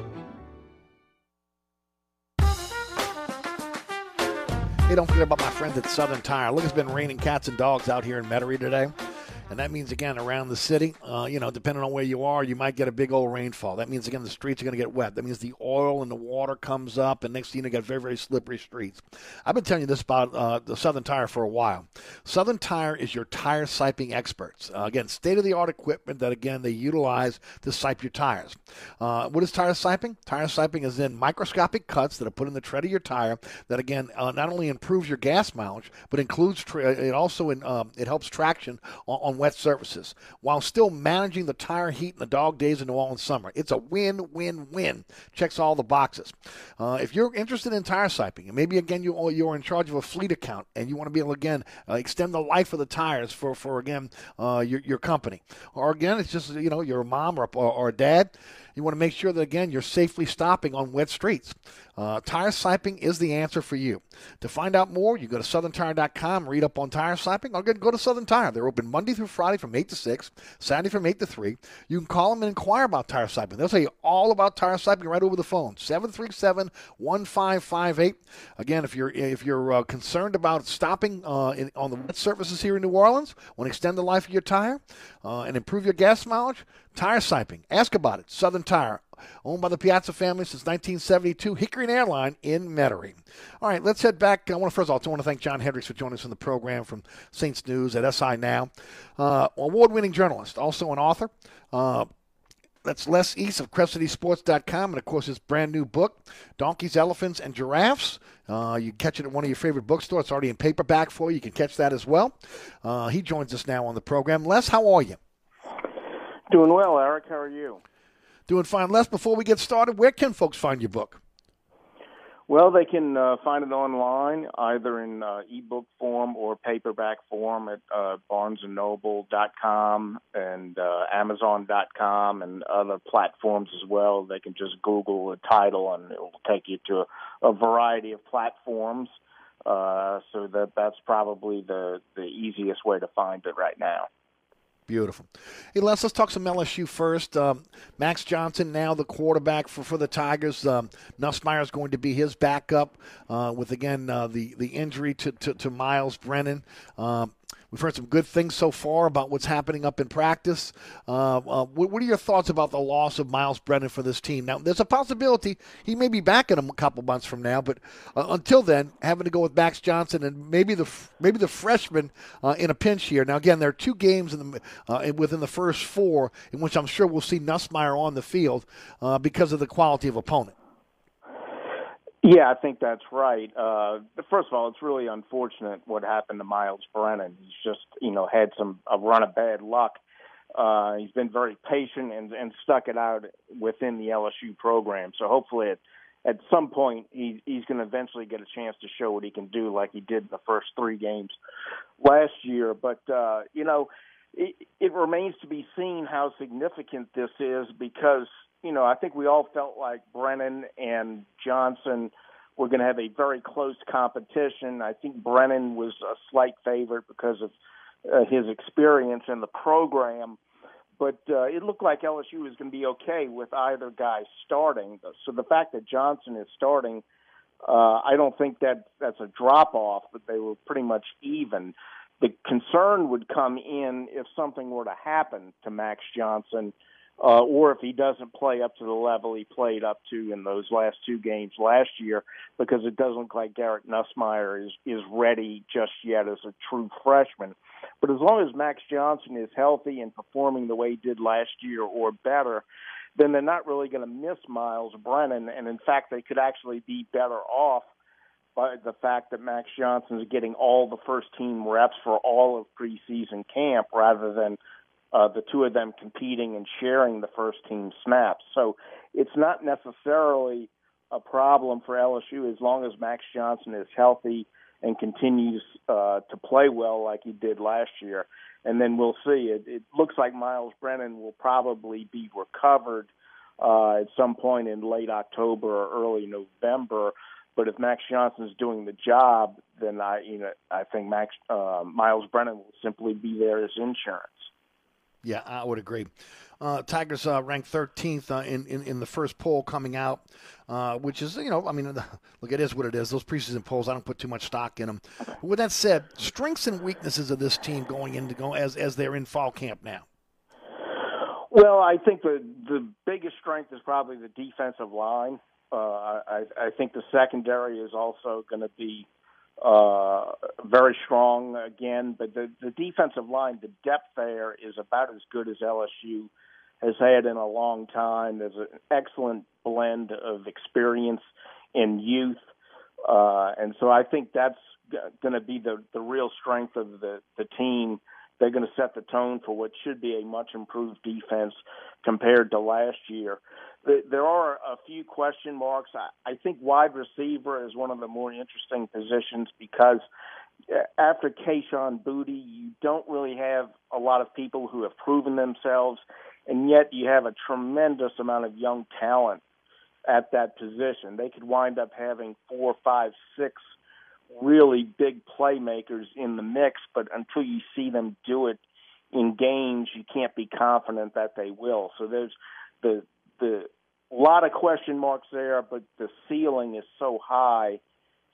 Hey, don't forget about my friends at Southern Tire. Look, it's been raining cats and dogs out here in Metairie today. And that means, again, around the city, uh, you know, depending on where you are, you might get a big old rainfall. That means, again, the streets are going to get wet. That means the oil and the water comes up, and next thing you know, you got very, very slippery streets. I've been telling you this about uh, the Southern Tire for a while. Southern Tire is your tire siping experts. Uh, again, state-of-the-art equipment that, again, they utilize to sipe your tires. Uh, what is tire siping? Tire siping is in microscopic cuts that are put in the tread of your tire that, again, uh, not only improves your gas mileage, but includes tra- it also in, um, it helps traction on, on and wet surfaces while still managing the tire heat in the dog days of New Orleans summer. It's a win, win, win. Checks all the boxes. Uh, if you're interested in tire siping, and maybe, again, you, you're in charge of a fleet account and you want to be able, again, uh, extend the life of the tires for, for again, uh, your, your company. Or, again, it's just, you know, your mom or, or, or dad. You want to make sure that, again, you're safely stopping on wet streets. Uh, tire siping is the answer for you. To find out more, you go to southern tire dot com, read up on tire siping, or go to Southern Tire. They're open Monday through Friday from eight to six, Saturday from eight to three. You can call them and inquire about tire siping. They'll tell you all about tire siping right over the phone, seven three seven, one five five eight. Again, if you're if you're uh, concerned about stopping uh, in, on the wet surfaces here in New Orleans, want to extend the life of your tire uh, and improve your gas mileage, tire siping. Ask about it. Southern Tire, owned by the Piazza family since nineteen seventy-two, Hickory and Airline in Metairie. All right, let's head back. I want to first of all, I want to thank John Hendricks for joining us in the program from Saints News at S I Now. Uh, award-winning journalist, also an author. Uh, that's Les East of Crest City Sports dot com, and of course his brand new book, Donkeys, Elephants, and Giraffes. Uh, you can catch it at one of your favorite bookstores. It's already in paperback for you. You can catch that as well. Uh, he joins us now on the program. Les, how are you? Doing well, Eric. How are you? Doing fine. Les, before we get started, where can folks find your book? Well, they can uh, find it online, either in uh, ebook form or paperback form at uh, barnes and noble dot com and uh, amazon dot com and other platforms as well. They can just Google the title and it will take you to a, a variety of platforms. Uh, so that that's probably the, the easiest way to find it right now. Beautiful. Hey, Les, let's talk some L S U first. Um, Max Johnson, now the quarterback for, for the Tigers. Um, Nussmeier is going to be his backup uh, with, again, uh, the, the injury to, to, to Miles Brennan. Um, we've heard some good things so far about what's happening up in practice. Uh, uh, what, what are your thoughts about the loss of Miles Brennan for this team? Now, there's a possibility he may be back in a couple months from now, but uh, until then, having to go with Max Johnson and maybe the maybe the freshman uh, in a pinch here. Now, again, there are two games in the Uh, within the first four, in which I'm sure we'll see Nussmeier on the field uh, because of the quality of opponent. Yeah, I think that's right. Uh, first of all, it's really unfortunate what happened to Miles Brennan. He's just, you know, had some a run of bad luck. Uh, he's been very patient and, and stuck it out within the L S U program. So hopefully at, at some point he, he's going to eventually get a chance to show what he can do like he did in the first three games last year. But, uh, you know, It, it remains to be seen how significant this is because, you know, I think we all felt like Brennan and Johnson were going to have a very close competition. I think Brennan was a slight favorite because of uh, his experience in the program. But uh, it looked like L S U was going to be okay with either guy starting. So the fact that Johnson is starting, uh, I don't think that that's a drop-off, but they were pretty much even. The concern would come in if something were to happen to Max Johnson uh, or if he doesn't play up to the level he played up to in those last two games last year, because it doesn't look like Garrett Nussmeier is, is ready just yet as a true freshman. But as long as Max Johnson is healthy and performing the way he did last year or better, then they're not really going to miss Miles Brennan. And, in fact, they could actually be better off by the fact that Max Johnson is getting all the first-team reps for all of preseason camp rather than uh, the two of them competing and sharing the first-team snaps. So it's not necessarily a problem for L S U as long as Max Johnson is healthy and continues uh, to play well like he did last year. And then we'll see. It, it looks like Miles Brennan will probably be recovered uh, at some point in late October or early November. But if Max Johnson's doing the job, then I, you know, I think Max uh, Miles Brennan will simply be there as insurance. Yeah, I would agree. Uh, Tigers uh, ranked thirteenth uh, in, in in the first poll coming out, uh, which is, you know, I mean, look, it is what it is. Those preseason polls, I don't put too much stock in them. But with that said, strengths and weaknesses of this team going into go as as they're in fall camp now. Well, I think the the biggest strength is probably the defensive line. Uh, I, I think the secondary is also going to be uh, very strong again. But the, the defensive line, the depth there is about as good as L S U has had in a long time. There's an excellent blend of experience and youth. Uh, and so I think that's going to be the, the real strength of the, the team They're going to set the tone for what should be a much improved defense compared to last year. There are a few question marks. I think wide receiver is one of the more interesting positions because after Kayshon Boutte, you don't really have a lot of people who have proven themselves, and yet you have a tremendous amount of young talent at that position. They could wind up having four, five, six really big playmakers in the mix, but until you see them do it in games, you can't be confident that they will. So there's the the lot of question marks there, but the ceiling is so high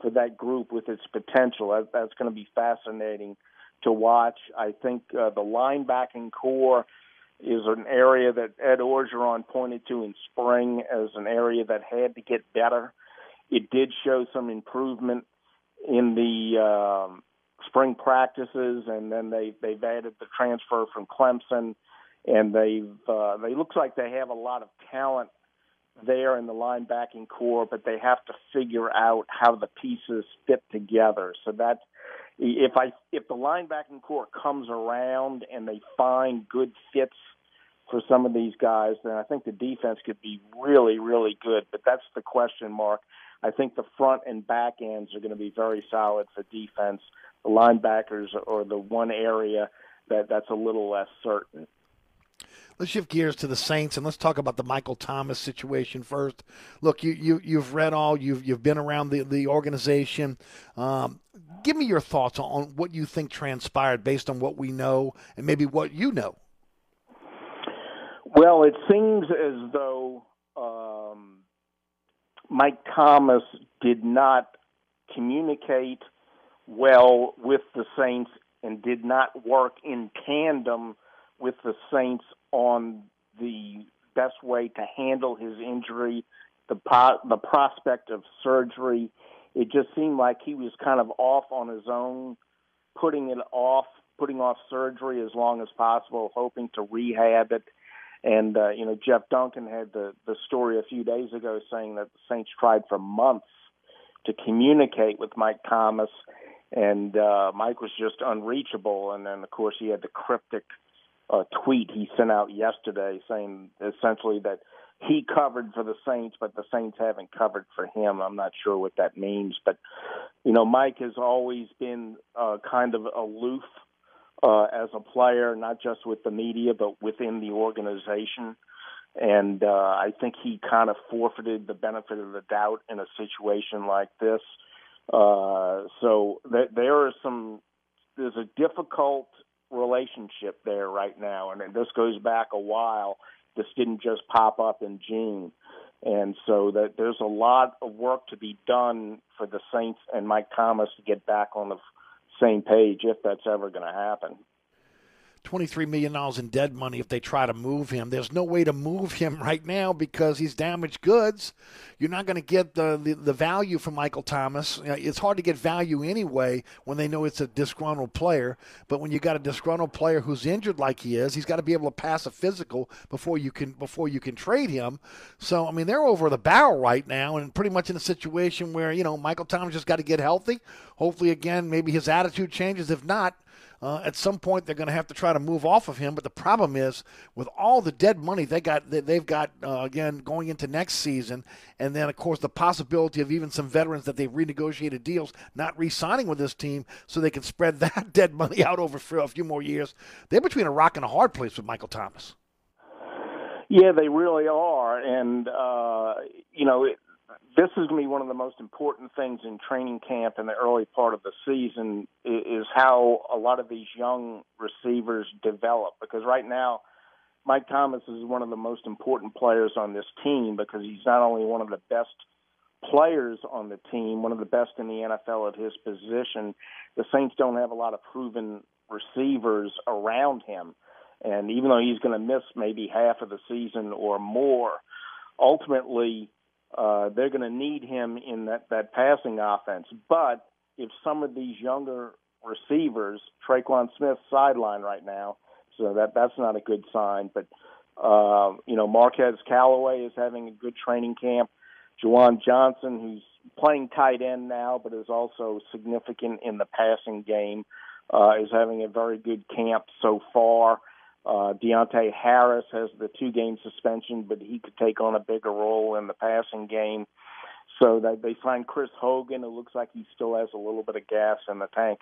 for that group with its potential. That, that's going to be fascinating to watch. I think uh, the linebacking core is an area that Ed Orgeron pointed to in spring as an area that had to get better. It did show some improvement in the um, spring practices, and then they, they've added the transfer from Clemson, and they've uh, they look like they have a lot of talent there in the linebacking core, but they have to figure out how the pieces fit together. So that if I if the linebacking core comes around and they find good fits for some of these guys, then I think the defense could be really, really good. But that's the question mark. I think the front and back ends are going to be very solid for defense. The linebackers are the one area that, that's a little less certain. Let's shift gears to the Saints, and let's talk about the Michael Thomas situation first. Look, you, you, you've read all. You've you've been around the, the organization. Um, give me your thoughts on what you think transpired based on what we know and maybe what you know. Well, it seems as though um, Mike Thomas did not communicate well with the Saints and did not work in tandem with the Saints on the best way to handle his injury, the po- the prospect of surgery. It just seemed like he was kind of off on his own, putting it off, putting off surgery as long as possible, hoping to rehab it. And, uh, you know, Jeff Duncan had the, the story a few days ago saying that the Saints tried for months to communicate with Mike Thomas, and uh, Mike was just unreachable. And then, of course, he had the cryptic A tweet he sent out yesterday saying essentially that he covered for the Saints, but the Saints haven't covered for him. I'm not sure what that means, but, you know, Mike has always been uh, kind of aloof uh, as a player, not just with the media, but within the organization. And uh, I think he kind of forfeited the benefit of the doubt in a situation like this. Uh, so th- there are some, there's a difficult relationship there right now, and this goes back a while. This didn't just pop up in June, and so that there's a lot of work to be done for the Saints and Mike Thomas to get back on the same page, if that's ever going to happen. twenty-three million dollars in dead money if they try to move him. There's no way to move him right now because he's damaged goods. You're not going to get the, the, the value from Michael Thomas. You know, it's hard to get value anyway when they know it's a disgruntled player. But when you got a disgruntled player who's injured like he is, he's got to be able to pass a physical before you can before you can trade him. So, I mean, they're over the barrel right now and pretty much in a situation where, you know, Michael Thomas just got to get healthy. Hopefully, again, maybe his attitude changes. If not, Uh, at some point, they're going to have to try to move off of him. But the problem is, with all the dead money they got, they, they've got, uh, again, going into next season, and then, of course, the possibility of even some veterans that they've renegotiated deals not re-signing with this team so they can spread that dead money out over for a few more years. They're between a rock and a hard place with Michael Thomas. Yeah, they really are. And, uh, you know, it, this is going to be one of the most important things in training camp in the early part of the season is how a lot of these young receivers develop. Because right now, Mike Thomas is one of the most important players on this team because he's not only one of the best players on the team, one of the best in the N F L at his position, the Saints don't have a lot of proven receivers around him. And even though he's going to miss maybe half of the season or more, ultimately – Uh, they're going to need him in that, that passing offense. But if some of these younger receivers, Traquan Smith's sideline right now, so that that's not a good sign. But, uh, you know, Marquez Callaway is having a good training camp. Juwan Johnson, who's playing tight end now but is also significant in the passing game. uh, is having a very good camp so far. Uh, Deontay Harris has the two-game suspension, but he could take on a bigger role in the passing game. So they, they signed Chris Hogan. It looks like he still has a little bit of gas in the tank.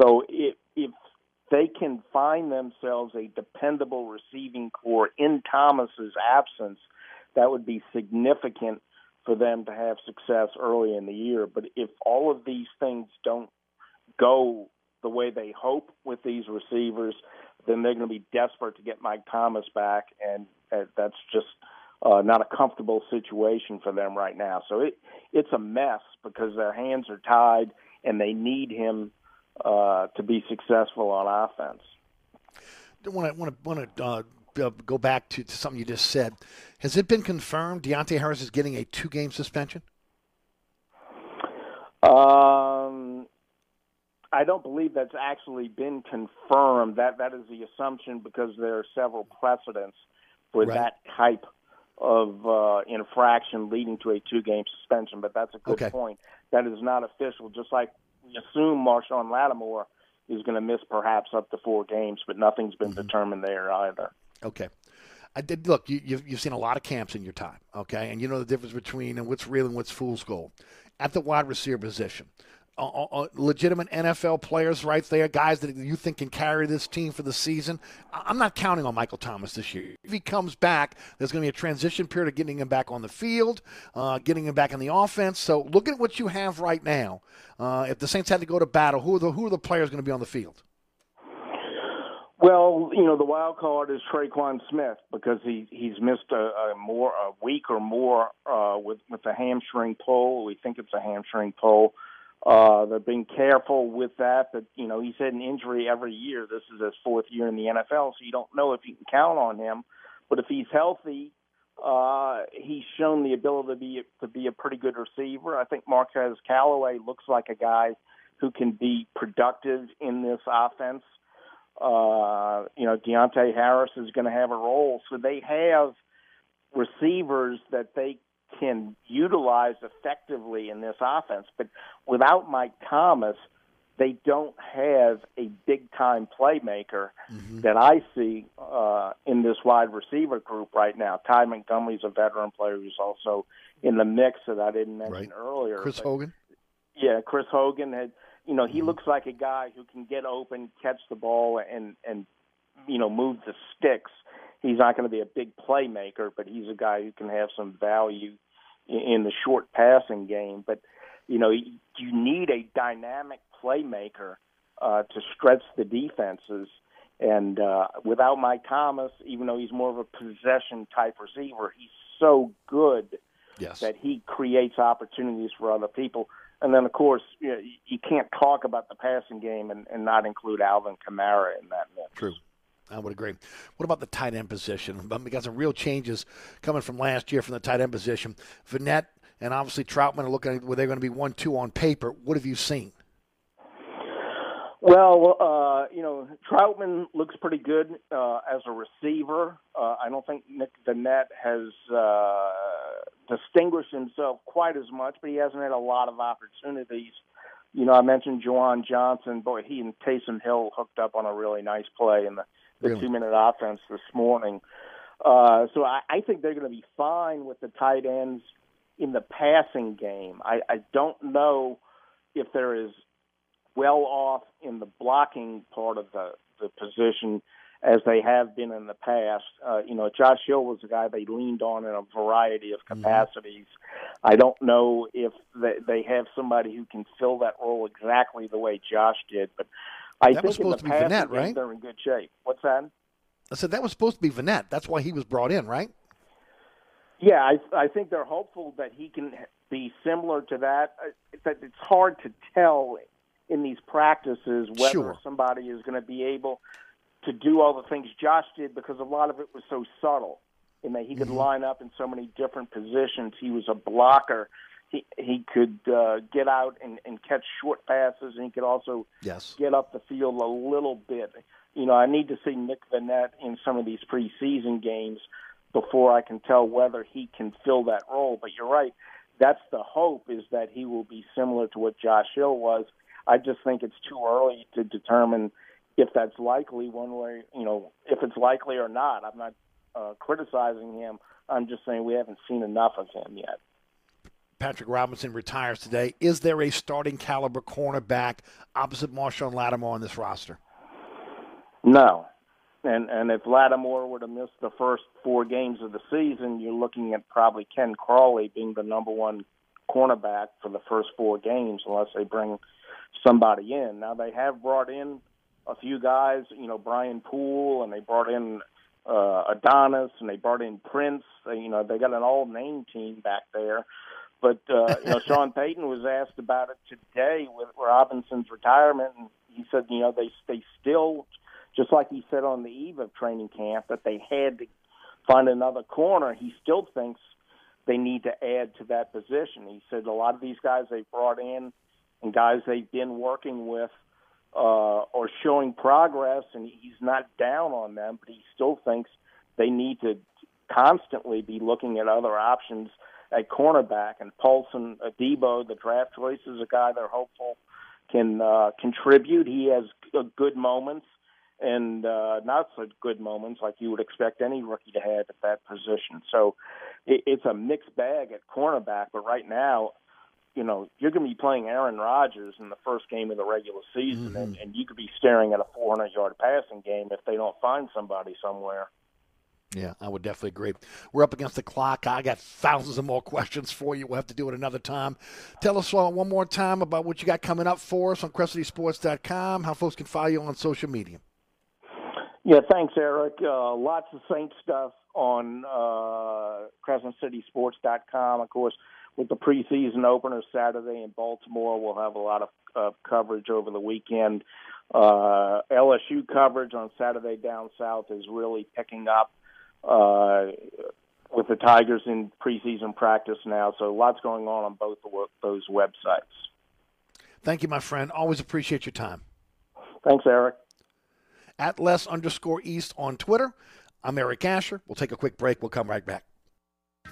So if, if they can find themselves a dependable receiving corps in Thomas's absence, that would be significant for them to have success early in the year. But if all of these things don't go the way they hope with these receivers, then they're going to be desperate to get Mike Thomas back, and that's just uh, not a comfortable situation for them right now. So it it's a mess because their hands are tied, and they need him uh, to be successful on offense. I want to want to want to uh, go back to, to something you just said. Has it been confirmed Deontay Harris is getting a two-game suspension? Um. I don't believe that's actually been confirmed. That that is the assumption because there are several precedents for right. that type of uh, infraction leading to a two-game suspension, but that's a good okay. point. That is not official, just like we assume Marshawn Lattimore is going to miss perhaps up to four games, but nothing's been mm-hmm. determined there either. Okay. I did look. You, you've you've seen a lot of camps in your time, okay, and you know the difference between and what's real and what's fool's gold at the wide receiver position. Uh, uh, legitimate N F L players right there, guys that you think can carry this team for the season. I'm not counting on Michael Thomas this year. If he comes back, there's going to be a transition period of getting him back on the field, uh, getting him back in the offense. So look at what you have right now. Uh, if the Saints had to go to battle, who are the, who are the players going to be on the field? Well, you know, the wild card is Traquan Smith because he, he's missed a, a more a week or more uh, with, with a hamstring pull. We think it's a hamstring pull. Uh, they're being careful with that, but, you know, he's had an injury every year. This is his fourth year in the N F L, so you don't know if you can count on him. But if he's healthy, uh, he's shown the ability to be, to be a pretty good receiver. I think Marquez Callaway looks like a guy who can be productive in this offense. Uh, you know, Deontay Harris is going to have a role. So they have receivers that they can utilize effectively in this offense. But without Mike Thomas, they don't have a big-time playmaker mm-hmm. that I see uh, in this wide receiver group right now. Ty Montgomery's a veteran player who's also in the mix that I didn't mention right. earlier. Chris but, Hogan? Yeah, Chris Hogan. Had, you know, he mm-hmm. looks like a guy who can get open, catch the ball, and, and you know, move the sticks. He's not going to be a big playmaker, but he's a guy who can have some value in the short passing game. But, you know, you need a dynamic playmaker uh, to stretch the defenses. And uh, without Mike Thomas, even though he's more of a possession-type receiver, he's so good yes. that he creates opportunities for other people. And then, of course, you know, you can't talk about the passing game and, and not include Alvin Kamara in that mix. True. I would agree. What about the tight end position? We got some real changes coming from last year from the tight end position. Vannett and obviously Troutman are looking at where they're going to be one two on paper. What have you seen? Well, uh, you know, Troutman looks pretty good uh, as a receiver. Uh, I don't think Nick Vannett has uh, distinguished himself quite as much, but he hasn't had a lot of opportunities. You know, I mentioned Juwan Johnson. Boy, he and Taysom Hill hooked up on a really nice play in the The really? two-minute offense this morning. Uh, so I, I think they're going to be fine with the tight ends in the passing game. I, I don't know if there is well off in the blocking part of the, the position as they have been in the past. Uh, you know, Josh Hill was a guy they leaned on in a variety of capacities. Mm-hmm. I don't know if they, they have somebody who can fill that role exactly the way Josh did, but I that think was supposed to be Vannett, right? They're in good shape. What's that? I said that was supposed to be Vannett. That's why he was brought in, right? Yeah, I, I think they're hopeful that he can be similar to that. It's hard to tell in these practices whether sure. somebody is going to be able to do all the things Josh did because a lot of it was so subtle in that he could mm-hmm. line up in so many different positions. He was a blocker. He, he could uh, get out and, and catch short passes, and he could also yes. get up the field a little bit. You know, I need to see Nick Vannett in some of these preseason games before I can tell whether he can fill that role. But you're right, that's the hope, is that he will be similar to what Josh Hill was. I just think it's too early to determine if that's likely one way, you know, if it's likely or not. I'm not uh, criticizing him. I'm just saying we haven't seen enough of him yet. Patrick Robinson retires today. Is there a starting caliber cornerback opposite Marshawn Lattimore on this roster? No. And and if Lattimore were to miss the first four games of the season, you're looking at probably Ken Crawley being the number one cornerback for the first four games unless they bring somebody in. Now, they have brought in a few guys, you know, Brian Poole, and they brought in uh, Adonis, and they brought in Prince. You know, they got an all-name team back there. But, uh, you know, Sean Payton was asked about it today with Robinson's retirement, and he said, you know, they they still – just like he said on the eve of training camp that they had to find another corner, he still thinks they need to add to that position. He said a lot of these guys they brought in and guys they've been working with uh, are showing progress, and he's not down on them, but he still thinks they need to constantly be looking at other options at cornerback. And Paulson Adebo, the draft choice, is a guy they're hopeful can uh, contribute. He has good moments. And uh, not so good moments like you would expect any rookie to have at that position. So it, it's a mixed bag at cornerback. But right now, you know, you're going to be playing Aaron Rodgers in the first game of the regular season, mm-hmm. and, and you could be staring at a four hundred yard passing game if they don't find somebody somewhere. Yeah, I would definitely agree. We're up against the clock. I got thousands of more questions for you. We'll have to do it another time. Tell us one more time about what you got coming up for us on Crestity Sports dot com, how folks can follow you on social media. Yeah, thanks, Eric. Uh, lots of Saints stuff on uh, Crescent City Sports dot com. Of course, with the preseason opener Saturday in Baltimore, we'll have a lot of uh, coverage over the weekend. Uh, L S U coverage on Saturday down south is really picking up uh, with the Tigers in preseason practice now. So lots going on on both of those websites. Thank you, my friend. Always appreciate your time. Thanks, Eric. At Les underscore East on Twitter. I'm Eric Asher. We'll take a quick break. We'll come right back.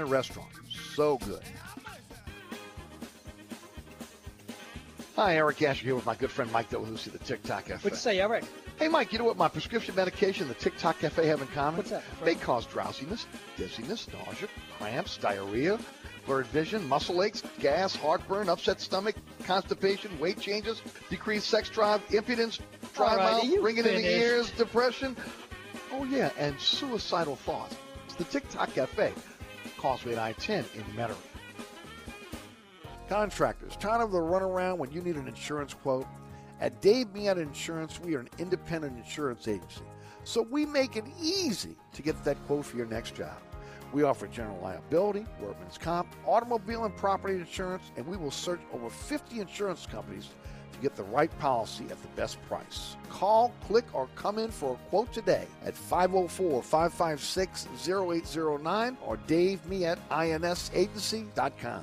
Restaurant. So good. Hi, Eric Asher here with my good friend Mike DeLaHoussaye, the TikTok Cafe. What'd you say, Eric? Hey, Mike, you know what my prescription medication and the TikTok Cafe have in common? What's that? They cause drowsiness, dizziness, nausea, cramps, diarrhea, blurred vision, muscle aches, gas, heartburn, upset stomach, constipation, weight changes, decreased sex drive, impotence, dry mouth, ringing in the ears, depression. Oh, yeah, and suicidal thoughts. It's the TikTok Cafe. Causeway and I ten in Metairie. Contractors, tired of the runaround when you need an insurance quote? At Dave Miata Insurance, we are an independent insurance agency, so we make it easy to get that quote for your next job. We offer general liability, workman's comp, automobile and property insurance, and we will search over fifty insurance companies to get the right policy at the best price. Call, click, or come in for a quote today at five oh four, five five six, oh eight oh nine or Dave Me at ins agency dot com.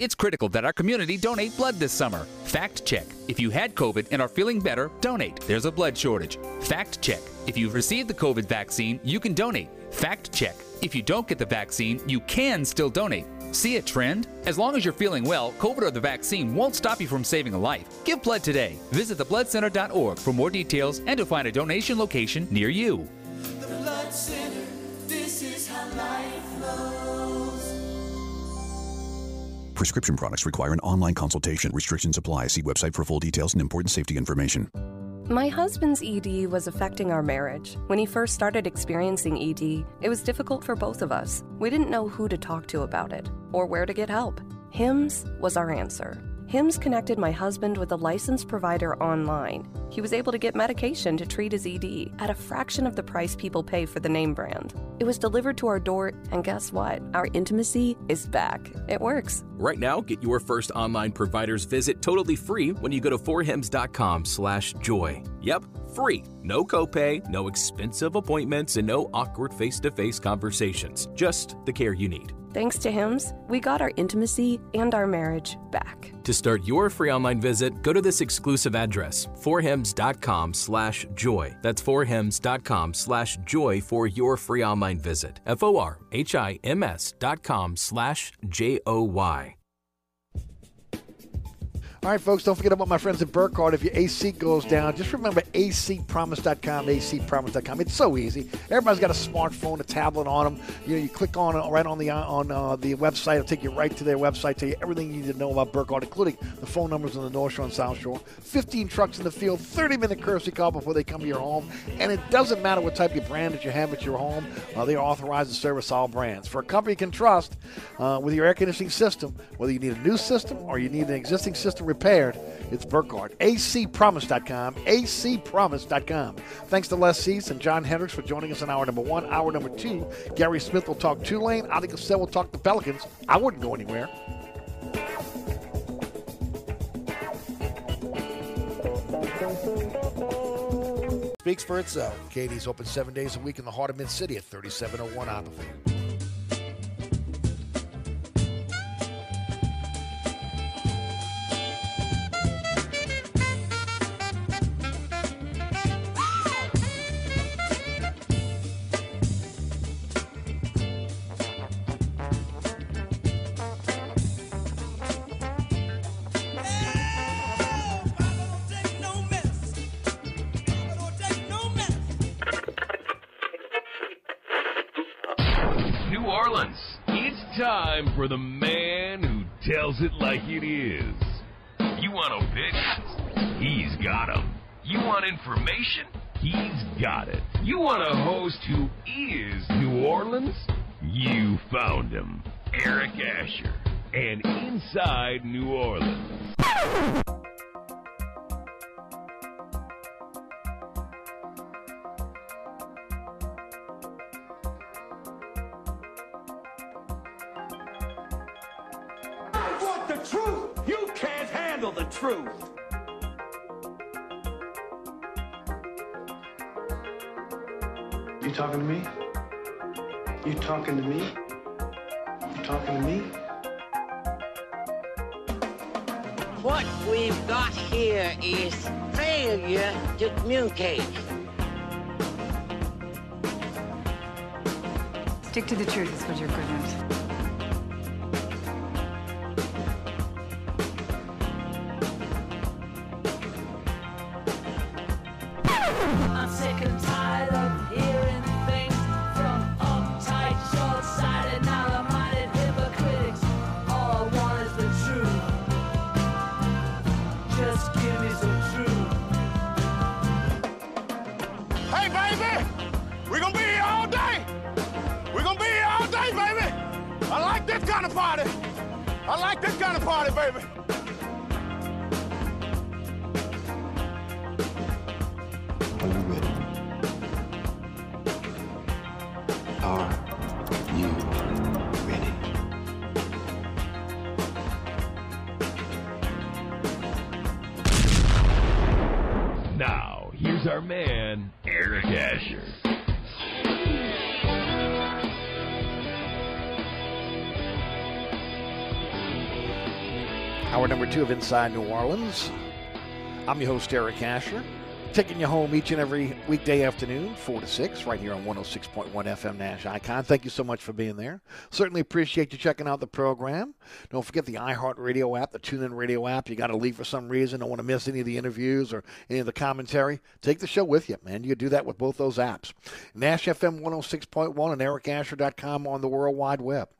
It's critical that our community donate blood this summer. Fact check. If you had COVID and are feeling better, donate. There's a blood shortage. Fact check. If you've received the COVID vaccine, you can donate. Fact check. If you don't get the vaccine, you can still donate. See a trend? As long as you're feeling well, COVID or the vaccine won't stop you from saving a life. Give blood today. Visit the blood center dot org for more details and to find a donation location near you. The Blood Center. This is how life flows. Prescription products require an online consultation. Restrictions apply. See website for full details and important safety information. My husband's E D was affecting our marriage. When he first started experiencing E D, it was difficult for both of us. We didn't know who to talk to about it or where to get help. Hims was our answer. Hims connected my husband with a licensed provider online. He was able to get medication to treat his E D at a fraction of the price people pay for the name brand. It was delivered to our door, and guess what? Our intimacy is back. It works. Right now, get your first online provider's visit totally free when you go to four hims dot com slash joy. Yep, free. No copay, no expensive appointments, and no awkward face-to-face conversations. Just the care you need. Thanks to Hims, we got our intimacy and our marriage back. To start your free online visit, go to this exclusive address, four hims dot com slash joy. That's four hims dot com slash joy for your free online visit. F-O-R-H-I-M-S dot com slash J-O-Y. All right, folks, don't forget about my friends at Burkhart. If your A C goes down, just remember a c promise dot com, a c promise dot com. It's so easy. Everybody's got a smartphone, a tablet on them. You know, you click on it right on the on uh, the website. It'll take you right to their website, tell you everything you need to know about Burkhart, including the phone numbers on the North Shore and South Shore, fifteen trucks in the field, thirty-minute courtesy call before they come to your home. And it doesn't matter what type of brand that you have at your home. Uh, they are authorized to service all brands. For a company you can trust uh, with your air conditioning system, whether you need a new system or you need an existing system repaired, it's Burkhart. a c promise dot com, a c promise dot com. Thanks to Les East and John Hendricks for joining us in hour number one. Hour number two, Gary Smith will talk Tulane. Alec Cassell will talk the Pelicans. I wouldn't go anywhere. Speaks for itself. Katie's open seven days a week in the heart of Mid-City at thirty-seven oh one Opperfield. For the man who tells it like it is. You want opinions? He's got them. You want information? He's got it. You want a host who is New Orleans? You found him. Eric Asher and Inside New Orleans. Truth. You talking to me? You talking to me? You talking to me? What we've got here is failure to communicate. Stick to the truth is what you're good at. Hour number two of Inside New Orleans. I'm your host, Eric Asher, taking you home each and every weekday afternoon, four to six, right here on one oh six point one F M Nash Icon. Thank you so much for being there. Certainly appreciate you checking out the program. Don't forget the iHeartRadio app, the TuneIn radio app. You got to leave for some reason. Don't want to miss any of the interviews or any of the commentary. Take the show with you, man. You can do that with both those apps. Nash F M one oh six point one and eric asher dot com on the World Wide Web.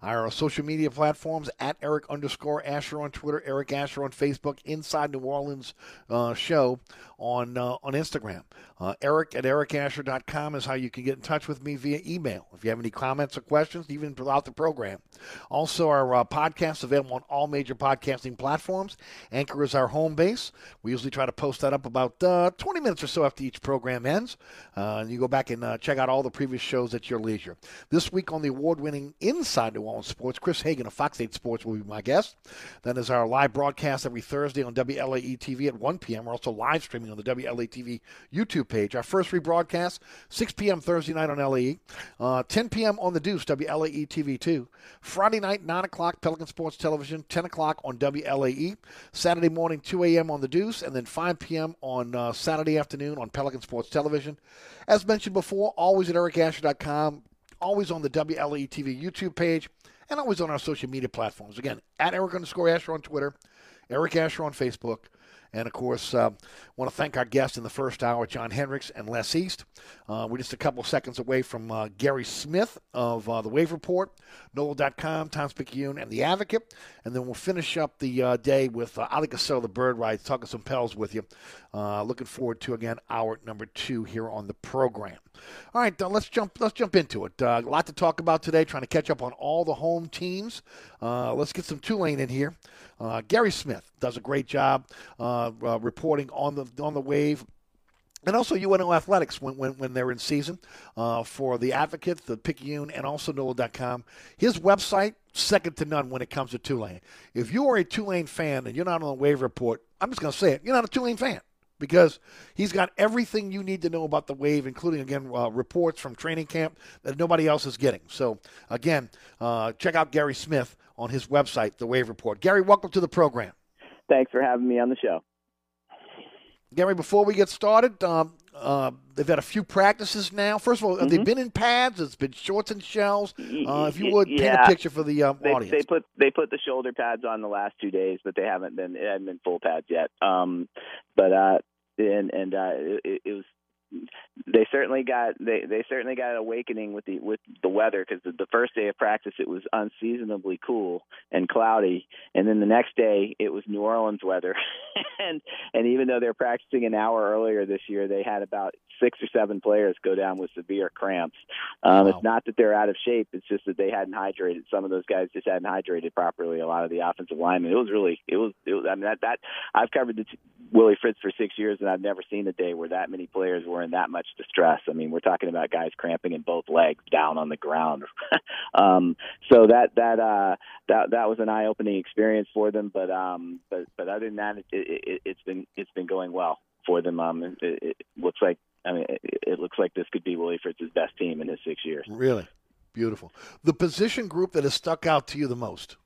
Our social media platforms, at Eric underscore Asher on Twitter, Eric Asher on Facebook, Inside New Orleans uh, show on Uh, on Instagram. Uh, Eric at eric asher dot com is how you can get in touch with me via email. If you have any comments or questions, even throughout the program. Also, our uh, podcast available on all major podcasting platforms. Anchor is our home base. We usually try to post that up about uh, twenty minutes or so after each program ends. Uh, and you go back and uh, check out all the previous shows at your leisure. This week on the award-winning Inside New Orleans Sports, Chris Hagen of Fox eight Sports will be my guest. That is our live broadcast every Thursday on W L A E T V at one p.m. We're also live streaming on the W L A E L A T V YouTube page. Our first rebroadcast, six p.m. Thursday night on L A E, uh, ten p.m. on The Deuce, W L A E T V two. Friday night, nine o'clock, Pelican Sports Television, ten o'clock on W L A E. Saturday morning, two a.m. on The Deuce, and then five p.m. on uh, Saturday afternoon on Pelican Sports Television. As mentioned before, always at eric asher dot com, always on the W L A E T V YouTube page, and always on our social media platforms. Again, at Eric underscore Asher on Twitter, Eric Asher on Facebook. And, of course, I uh, want to thank our guests in the first hour, John Hendricks and Les East. Uh, we're just a couple seconds away from uh, Gary Smith of uh, The Wave Report, N O L A dot com, Tom Picayune, and The Advocate. And then we'll finish up the uh, day with uh, Alec Cassell, The Bird Rights, talking some Pels with you. Uh, looking forward to, again, hour number two here on the program. All right, uh, let's jump Let's jump into it. Uh, a lot to talk about today, trying to catch up on all the home teams. Uh, let's get some Tulane in here. Uh, Gary Smith does a great job uh, uh, reporting on the on the wave. And also U N O Athletics when, when, when they're in season uh, for The Advocate, the Picayune, and also N O L A dot com. His website, second to none when it comes to Tulane. If you are a Tulane fan and you're not on the Wave Report, I'm just going to say it, you're not a Tulane fan. Because he's got everything you need to know about the Wave, including, again, uh, reports from training camp that nobody else is getting. So, again, uh, check out Gary Smith on his website, The Wave Report. Gary, welcome to the program. Thanks for having me on the show. Gary, before we get started, um, uh, they've had a few practices now. First of all, mm-hmm. have they been in pads? It's been shorts and shells. Uh, if you would, yeah. paint a picture for the um, they, audience. They put they put the shoulder pads on the last two days, but they haven't been it hadn't been full pads yet. Um, but uh, and and uh, it, it was. They certainly got they, they certainly got an awakening with the with the weather, because the, the first day of practice it was unseasonably cool and cloudy, and then the next day it was New Orleans weather, and and even though they're practicing an hour earlier this year, they had about six or seven players go down with severe cramps. Um, wow. It's not that they're out of shape; it's just that they hadn't hydrated. Some of those guys just hadn't hydrated properly. A lot of the offensive linemen. It was really it was, it was I mean that that I've covered the t- Willie Fritz for six years, and I've never seen a day where that many players were in that much distress. I mean, we're talking about guys cramping in both legs down on the ground. um, so that that uh, that that was an eye-opening experience for them. But um, but but other than that, it, it, it's been it's been going well for them. Um, it, it looks like I mean, it, it looks like this could be Willie Fritz's best team in his six years. Really beautiful. The position group that has stuck out to you the most.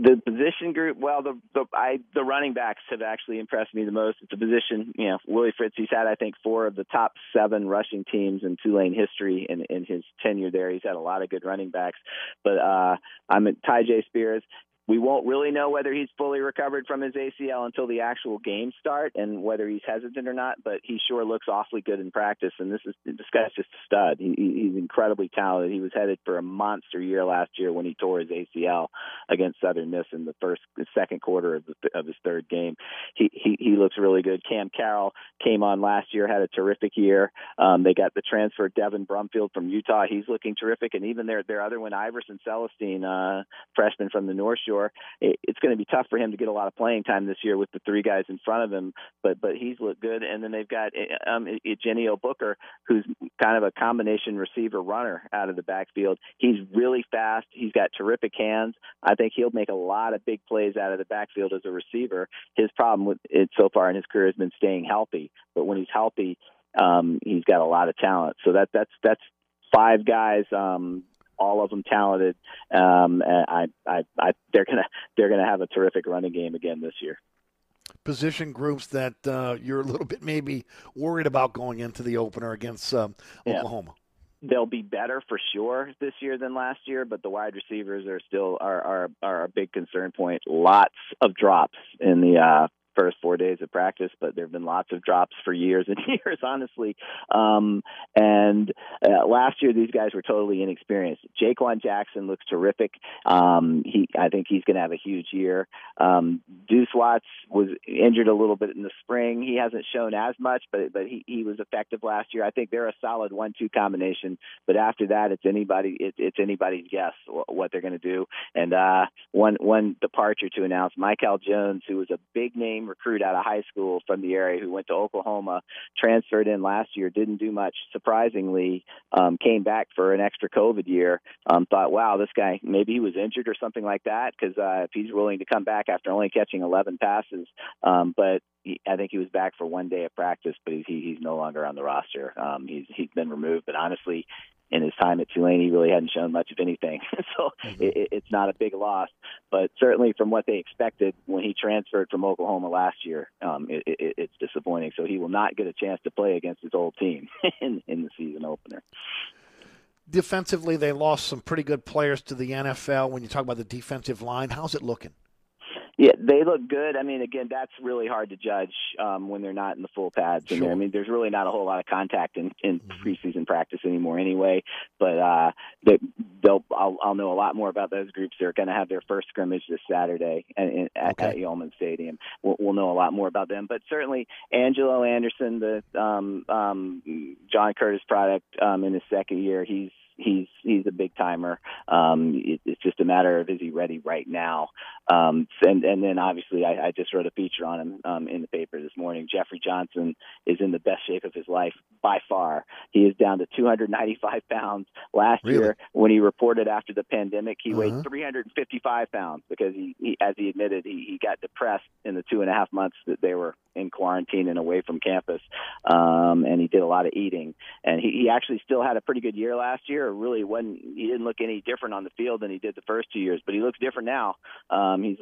The position group, well, the the, I, the running backs have actually impressed me the most. It's a position, you know, Willie Fritz, he's had, I think, four of the top seven rushing teams in Tulane history in, in his tenure there. He's had a lot of good running backs. But uh, I'm at Tyjae Spears. We won't really know whether he's fully recovered from his A C L until the actual games start and whether he's hesitant or not, but he sure looks awfully good in practice, and this is this guy's just a stud. He, he's incredibly talented. He was headed for a monster year last year when he tore his A C L against Southern Miss in the first, the second quarter of, the, of his third game. He, he he looks really good. Cam Carroll came on last year, had a terrific year. Um, they got the transfer, Devin Brumfield from Utah. He's looking terrific, and even their, their other one, Iverson Celestine, uh, freshman from the North Shore, it's going to be tough for him to get a lot of playing time this year with the three guys in front of him, but but he's looked good. And then they've got um, Eugenio Booker, who's kind of a combination receiver-runner out of the backfield. He's really fast. He's got terrific hands. I think he'll make a lot of big plays out of the backfield as a receiver. His problem with it so far in his career has been staying healthy, but when he's healthy, um, he's got a lot of talent. So that that's that's five guys um, – all of them talented. Um, I, I, I, they're gonna they're gonna have a terrific running game again this year. Position groups that uh, you're a little bit maybe worried about going into the opener against um, Oklahoma. Yeah. They'll be better for sure this year than last year, but the wide receivers are still are are, are a big concern point. Lots of drops in the uh, first four days of practice, but there have been lots of drops for years and years, honestly. Um, and uh, last year, these guys were totally inexperienced. Jaquan Jackson looks terrific. Um, he, I think he's going to have a huge year. Um, Deuce Watts was injured a little bit in the spring. He hasn't shown as much, but but he, he was effective last year. I think they're a solid one two combination. But after that, it's anybody it, it's anybody's guess what they're going to do. And uh, one one departure to announce: Michael Jones, who was a big name recruit out of high school from the area, who went to Oklahoma, transferred in last year, didn't do much, surprisingly, um, came back for an extra COVID year, um, thought, wow, this guy, maybe he was injured or something like that, because uh, if he's willing to come back after only catching eleven passes, um, but he, I think he was back for one day of practice, but he, he's no longer on the roster. Um, he's he's been removed, but honestly, in his time at Tulane, he really hadn't shown much of anything. so mm-hmm. it, it's not a big loss, but certainly from what they expected when he transferred from Oklahoma last year, um, it, it, it's disappointing. So he will not get a chance to play against his old team in, in the season opener. Defensively, they lost some pretty good players to the N F L. When you talk about the defensive line, how's it looking? Yeah, they look good. I mean, again, that's really hard to judge um, when they're not in the full pads. Sure. And I mean, there's really not a whole lot of contact in, in preseason practice anymore anyway. But uh, they, they'll, I'll, I'll know a lot more about those groups. They're going to have their first scrimmage this Saturday at, okay. at, at Yeoman Stadium. We'll, we'll know a lot more about them. But certainly, Angelo Anderson, the um, um, John Curtis product um, in his second year, he's He's he's a big timer. Um, it, it's just a matter of, is he ready right now? Um, and and then obviously I, I just wrote a feature on him um, in the paper this morning. Jeffrey Johnson is in the best shape of his life by far. He is down to two hundred ninety-five pounds. Last really? year, when he reported after the pandemic, he uh-huh. weighed three hundred fifty-five pounds because he, he as he admitted he, he got depressed in the two and a half months that they were in quarantine and away from campus. Um, and he did a lot of eating. And he, he actually still had a pretty good year last year. Really wasn't he didn't look any different on the field than he did the first two years, but he looks different now. Um, he's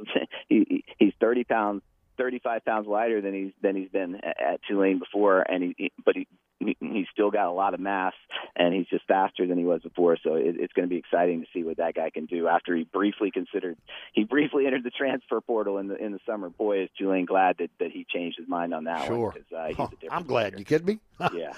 he, he's thirty pounds, thirty-five pounds lighter than he's than he's been at, at Tulane before, and he, he but he, he he's still got a lot of mass, and he's just faster than he was before. So it, it's going to be exciting to see what that guy can do after he briefly considered he briefly entered the transfer portal in the in the summer. Boy, is Tulane glad that, that he changed his mind on that sure. one. Sure, uh, huh. I'm glad. Player. You kidding me? Yeah,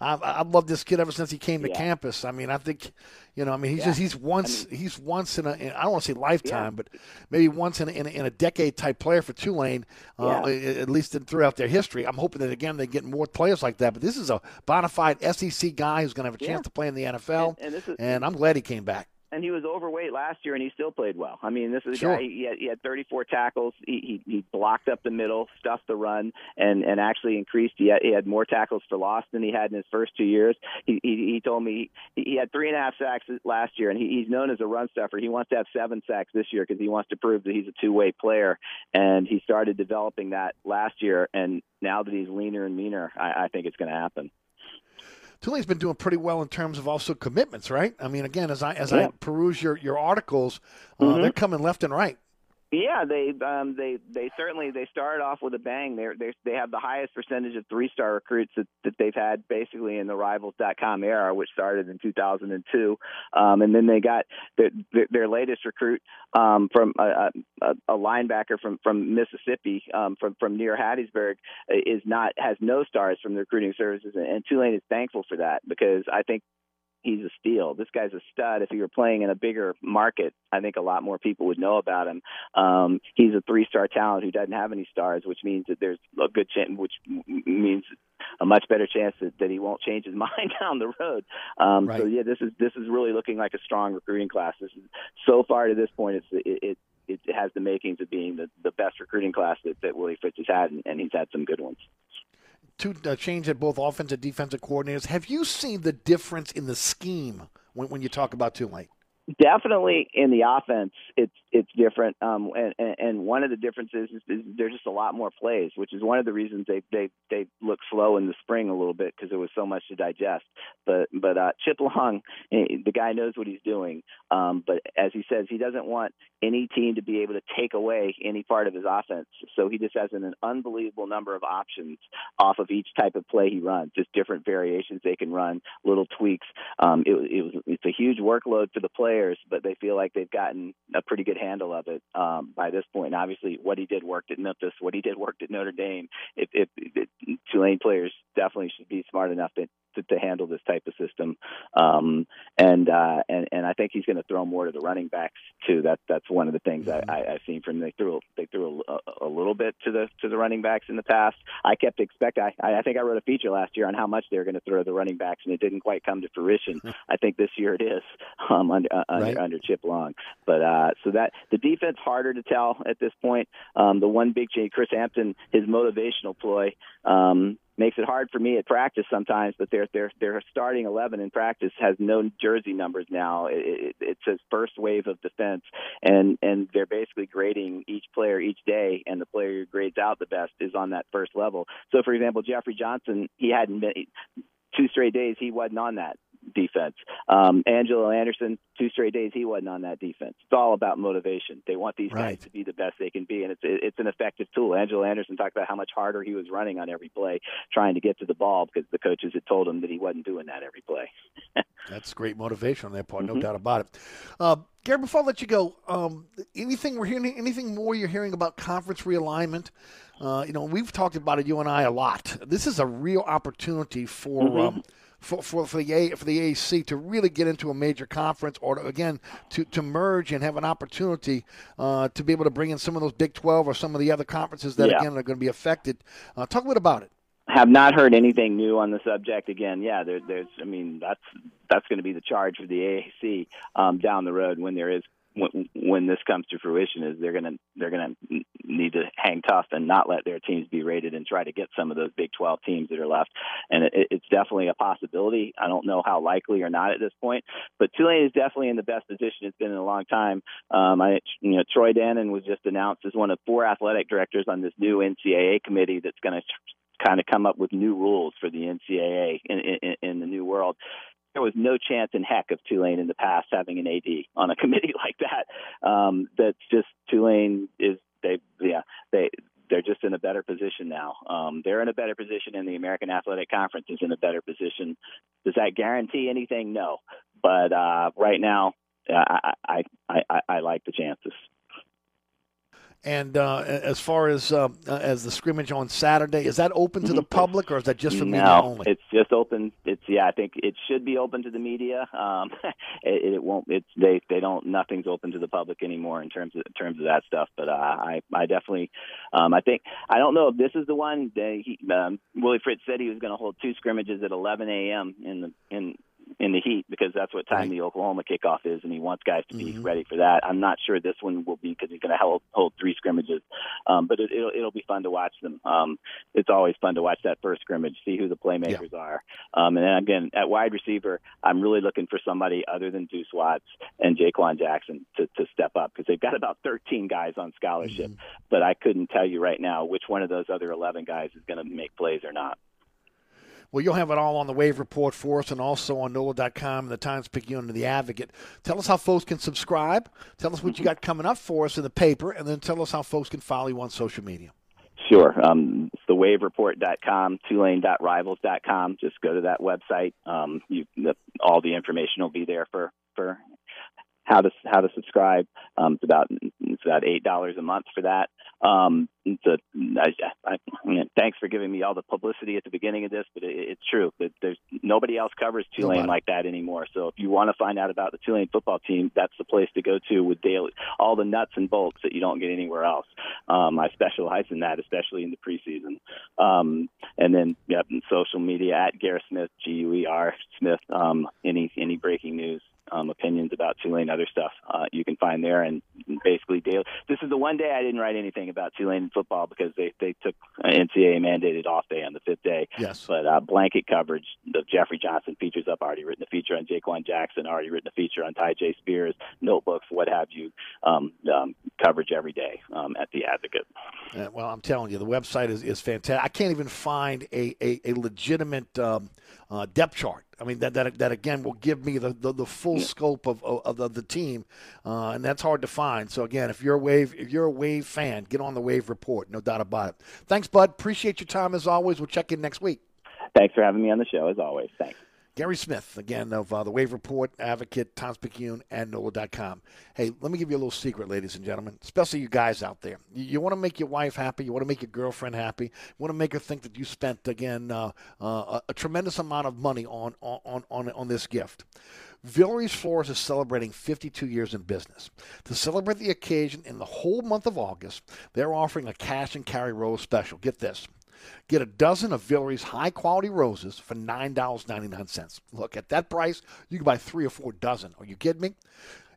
I've, I've loved this kid ever since he came to yeah. campus. I mean, I think, you know, I mean, he's yeah. just, he's once I mean, he's once in a in, I don't want to say lifetime, yeah. but maybe once in a, in, a, in a decade type player for Tulane, uh, yeah. at least in, throughout their history. I'm hoping that again they get more players like that. But this is a bona fide S E C guy who's going to have a chance yeah. to play in the N F L, and, and, this is, and I'm glad he came back. And he was overweight last year, and he still played well. I mean, this is a sure. guy, he had, he had thirty-four tackles. He, he he blocked up the middle, stuffed the run, and, and actually increased. He had, he had more tackles for loss than he had in his first two years. He he, he told me he, he had three and a half sacks last year, and he, he's known as a run stuffer. He wants to have seven sacks this year because he wants to prove that he's a two-way player, and he started developing that last year. And now that he's leaner and meaner, I, I think it's going to happen. Tulane's been doing pretty well in terms of also commitments, right? I mean, again, as I as yeah. I peruse your your articles, uh, mm-hmm. they're coming left and right. Yeah, they um, they they certainly they started off with a bang. They they they have the highest percentage of three-star recruits that, that they've had basically in the Rivals dot com era, which started in two thousand two, um, and then they got their their, their latest recruit um, from a, a, a linebacker from from Mississippi um, from from near Hattiesburg is not has no stars from the recruiting services, and, and Tulane is thankful for that because I think. He's a steal. This guy's a stud. If he were playing in a bigger market, I think a lot more people would know about him. Um, he's a three-star talent who doesn't have any stars, which means that there's a good chance, which means a much better chance that, that he won't change his mind down the road. Um, right. So yeah, this is this is really looking like a strong recruiting class. This is, so far to this point, it's it it, it has the makings of being the, the best recruiting class that, that Willie Fritz has had, and, and he's had some good ones. To uh, change at both offensive and defensive coordinators. Have you seen the difference in the scheme when, when you talk about Tulane? Definitely in the offense, it's it's different, um, and, and one of the differences is, is there's just a lot more plays, which is one of the reasons they they they look slow in the spring a little bit because there was so much to digest. But but uh, Chip Long, the guy knows what he's doing. Um, but as he says, he doesn't want any team to be able to take away any part of his offense. So he just has an, an unbelievable number of options off of each type of play he runs. Just different variations they can run, little tweaks. Um, it, it was it's a huge workload for the player. But they feel like they've gotten a pretty good handle of it um, by this point. And obviously, what he did worked at Memphis, what he did worked at Notre Dame. If, if, if Tulane players definitely should be smart enough to, to, to handle this type of system, um, and, uh, and and I think he's going to throw more to the running backs too. That that's one of the things I, I, I've seen from them. They threw they threw a, a little bit to the to the running backs in the past. I kept expecting. I, I think I wrote a feature last year on how much they were going to throw the running backs, and it didn't quite come to fruition. I think this year it is um, under. Uh, Under, right. under Chip Long, but uh, so that the defense harder to tell at this point. Um, the one big change, Chris Hampton, his motivational ploy um, makes it hard for me at practice sometimes. But their their their starting eleven in practice has no jersey numbers now. It, it, it says first wave of defense, and and they're basically grading each player each day, and the player who grades out the best is on that first level. So, for example, Jeffrey Johnson, he hadn't been two straight days. He wasn't on that defense. Um, Angelo Anderson, two straight days, he wasn't on that defense. It's all about motivation. They want these right. guys to be the best they can be, and it's it's an effective tool. Angelo Anderson talked about how much harder he was running on every play trying to get to the ball because the coaches had told him that he wasn't doing that every play. That's great motivation on that part, no mm-hmm. doubt about it. Uh, Gary, before I let you go, um, anything we're hearing, anything more you're hearing about conference realignment? Uh, you know, we've talked about it, you and I, a lot. This is a real opportunity for mm-hmm. um, For, for for the A for the A A C to really get into a major conference, or to, again to, to merge and have an opportunity uh, to be able to bring in some of those Big twelve or some of the other conferences that yeah. again are going to be affected. Uh, talk a bit about it. Have not heard anything new on the subject. Again, yeah, there, there's. I mean, that's that's going to be the charge for the A A C um, down the road when there is. When, when this comes to fruition, is they're gonna they're gonna need to hang tough and not let their teams be rated and try to get some of those Big twelve teams that are left. And it, it's definitely a possibility. I don't know how likely or not at this point, but Tulane is definitely in the best position it's been in a long time. Um, I, you know, Troy Dannon was just announced as one of four athletic directors on this new N C double A committee that's going to kind of come up with new rules for the N C double A in, in, in the new world. There was no chance in heck of Tulane in the past having an A D on a committee like that. Um, that's just Tulane is they yeah they they're just in a better position now. Um, they're in a better position, and the American Athletic Conference is in a better position. Does that guarantee anything? No, but uh, right now I I, I I I like the chances. And uh, as far as uh, as the scrimmage on Saturday, is that open to the public, or is that just for no, media only? No, it's just open. It's yeah, I think it should be open to the media. Um, it, it won't. It's they, they don't. Nothing's open to the public anymore in terms of in terms of that stuff. But uh, I I definitely um, I think I don't know if this is the one. That he, um, Willie Fritz said he was going to hold two scrimmages at eleven a.m. in the in. in the heat because that's what time right. the Oklahoma kickoff is, and he wants guys to be mm-hmm. ready for that. I'm not sure this one will be because he's going to hold, hold three scrimmages, um, but it, it'll, it'll be fun to watch them. Um, it's always fun to watch that first scrimmage, see who the playmakers yeah. are. Um, and then, again, at wide receiver, I'm really looking for somebody other than Deuce Watts and Jaquan Jackson to, to step up because they've got about thirteen guys on scholarship, mm-hmm. but I couldn't tell you right now which one of those other eleven guys is going to make plays or not. Well, you'll have it all on the Wave Report for us and also on N O L A dot com and the Times-Picayune and the Advocate. Tell us how folks can subscribe. Tell us what you got coming up for us in the paper, and then tell us how folks can follow you on social media. Sure. Um, it's the wave report dot com, Tulane dot rivals dot com. Just go to that website. Um, you, the, all the information will be there for, for how to how to subscribe. Um, it's about it's about eight dollars a month for that. Um, so I, I, thanks for giving me all the publicity at the beginning of this, but it, it's true that there's nobody else covers Tulane nobody. like that anymore. So if you want to find out about the Tulane football team, that's the place to go to with daily, all the nuts and bolts that you don't get anywhere else. Um, I specialize in that, especially in the preseason. Um, and then yep, and social media at Gary Smith, G U E R Smith. Um, any, any breaking news, um, opinions about Tulane, other stuff uh, you can find there. And basically, daily. This is the one day I didn't write anything about Tulane football because they, they took an N C double A mandated off day on the fifth day. Yes. But uh, blanket coverage of Jeffrey Johnson features up. Already written a feature on Jaquan Jackson. Already written a feature on Ty J. Spears. Notebooks, what have you. Um, um, coverage every day um, at The Advocate. Uh, well, I'm telling you, the website is, is fantastic. I can't even find a, a, a legitimate um, uh, depth chart. I mean, that, that, that again, will give me the, the, the full yeah. scope of, of, of the team, uh, and that's hard to find. So, again, if you're a Wave if you're a Wave fan, get on the Wave Report, no doubt about it. Thanks, bud. Appreciate your time, as always. We'll check in next week. Thanks for having me on the show, as always. Thanks. Gary Smith, again, of uh, the Wave Report, Advocate, Tom's Picayune, and N O L A dot com. Hey, let me give you a little secret, ladies and gentlemen, especially you guys out there. You, you want to make your wife happy. You want to make your girlfriend happy. You want to make her think that you spent, again, uh, uh, a tremendous amount of money on, on, on, on this gift. Villarie's Floors is celebrating fifty-two years in business. To celebrate the occasion in the whole month of August, they're offering a cash and carry rose special. Get this. Get a dozen of Villarie's high-quality roses for nine ninety-nine. Look, at that price, you can buy three or four dozen. Are you kidding me?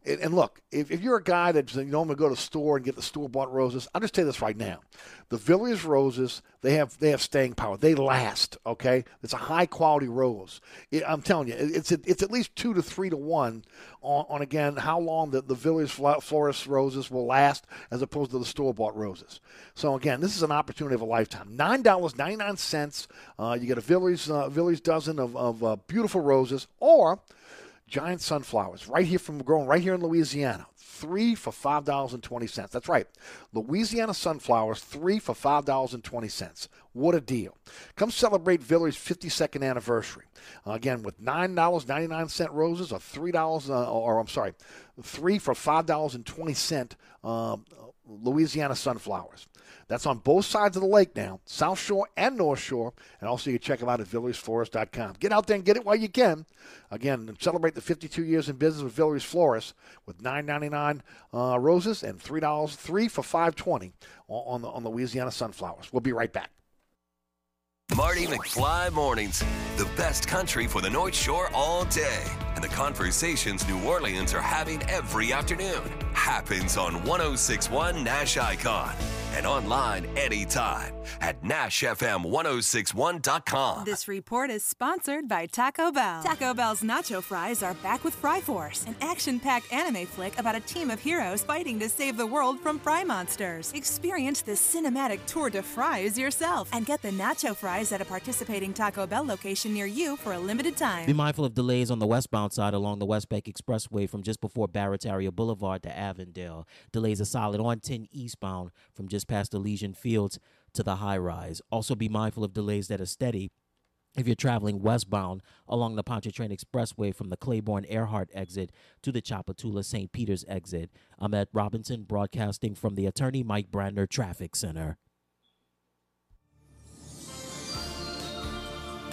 And, and look, if, if you're a guy that you know I'm going to go to the store and get the store-bought roses, I'll just tell you this right now. The Villarie's roses, they have they have staying power. They last, okay? It's a high-quality rose. It, I'm telling you, it, it's it, it's at least two to three to one on, on again, how long the, the Villarie's florist roses will last as opposed to the store-bought roses. So, again, this is an opportunity of a lifetime. nine ninety-nine. Uh, you get a Villarie's, uh, Villarie's dozen of, of uh, beautiful roses, or giant sunflowers, right here from growing right here in Louisiana. Three for five dollars and twenty cents. That's right. Louisiana sunflowers, three for five dollars and twenty cents. What a deal. Come celebrate Villarie's fifty-second anniversary. Uh, again, with nine ninety-nine roses or three dollars, uh, or I'm sorry, three for five dollars and twenty cents um, Louisiana sunflowers. That's on both sides of the lake now, South Shore and North Shore. And also you can check them out at Villarie's Florist dot com. Get out there and get it while you can. Again, celebrate the fifty-two years in business with Villarie's Florist with nine ninety-nine uh, roses and three dollars, three for five twenty on the on Louisiana sunflowers. We'll be right back. Marty McFly Mornings, the best country for the North Shore all day. And the conversations New Orleans are having every afternoon happens on one oh six point one Nash Icon and online anytime at Nash F M ten sixty-one dot com. This report is sponsored by Taco Bell. Taco Bell's nacho fries are back with Fry Force, an action-packed anime flick about a team of heroes fighting to save the world from fry monsters. Experience the cinematic tour de fries yourself and get the nacho fries at a participating Taco Bell location near you for a limited time. Be mindful of delays on the westbound side along the West Bank Expressway from just before Barrett's Area Boulevard to Avondale. Delays are solid on ten eastbound from just past Elysian Fields to the high-rise. Also be mindful of delays that are steady if you're traveling westbound along the Pontchartrain Expressway from the Claiborne Earhart exit to the Chapatula Saint Peter's exit. I'm Ed Robinson, broadcasting from the Attorney Mike Brandner Traffic Center.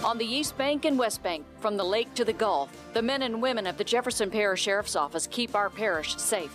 On the East Bank and West Bank, from the lake to the Gulf, the men and women of the Jefferson Parish Sheriff's Office keep our parish safe.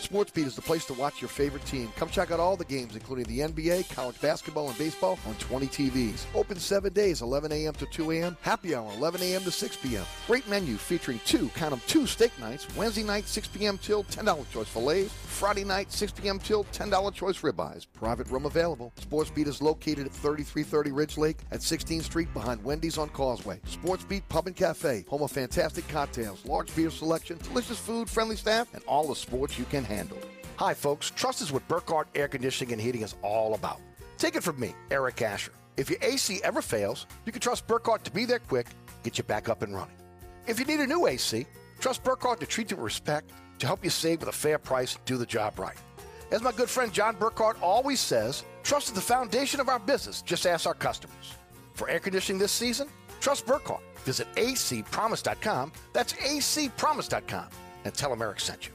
SportsBeat is the place to watch your favorite team. Come check out all the games, including the N B A, college basketball, and baseball on twenty T Vs. Open seven days, eleven a.m. to two a.m. Happy hour, eleven a.m. to six p.m. Great menu featuring two, count them, two steak nights. Wednesday night, six p.m. till, ten dollars choice fillets. Friday night, six p.m. till, ten dollars choice ribeyes. Private room available. SportsBeat is located at thirty-three thirty Ridge Lake at sixteenth Street behind Wendy's on Causeway. SportsBeat Pub and Cafe, home of fantastic cocktails, large beer selection, delicious food, friendly staff, and all the sports you can handled. Hi, folks. Trust is what Burkhart Air Conditioning and Heating is all about. Take it from me, Eric Asher. If your A C ever fails, you can trust Burkhart to be there quick, get you back up and running. If you need a new A C, trust Burkhart to treat you with respect, to help you save with a fair price, do the job right. As my good friend John Burkhart always says, trust is the foundation of our business. Just ask our customers. For air conditioning this season, trust Burkhart. Visit A C promise dot com. That's A C promise dot com. And tell them Eric sent you.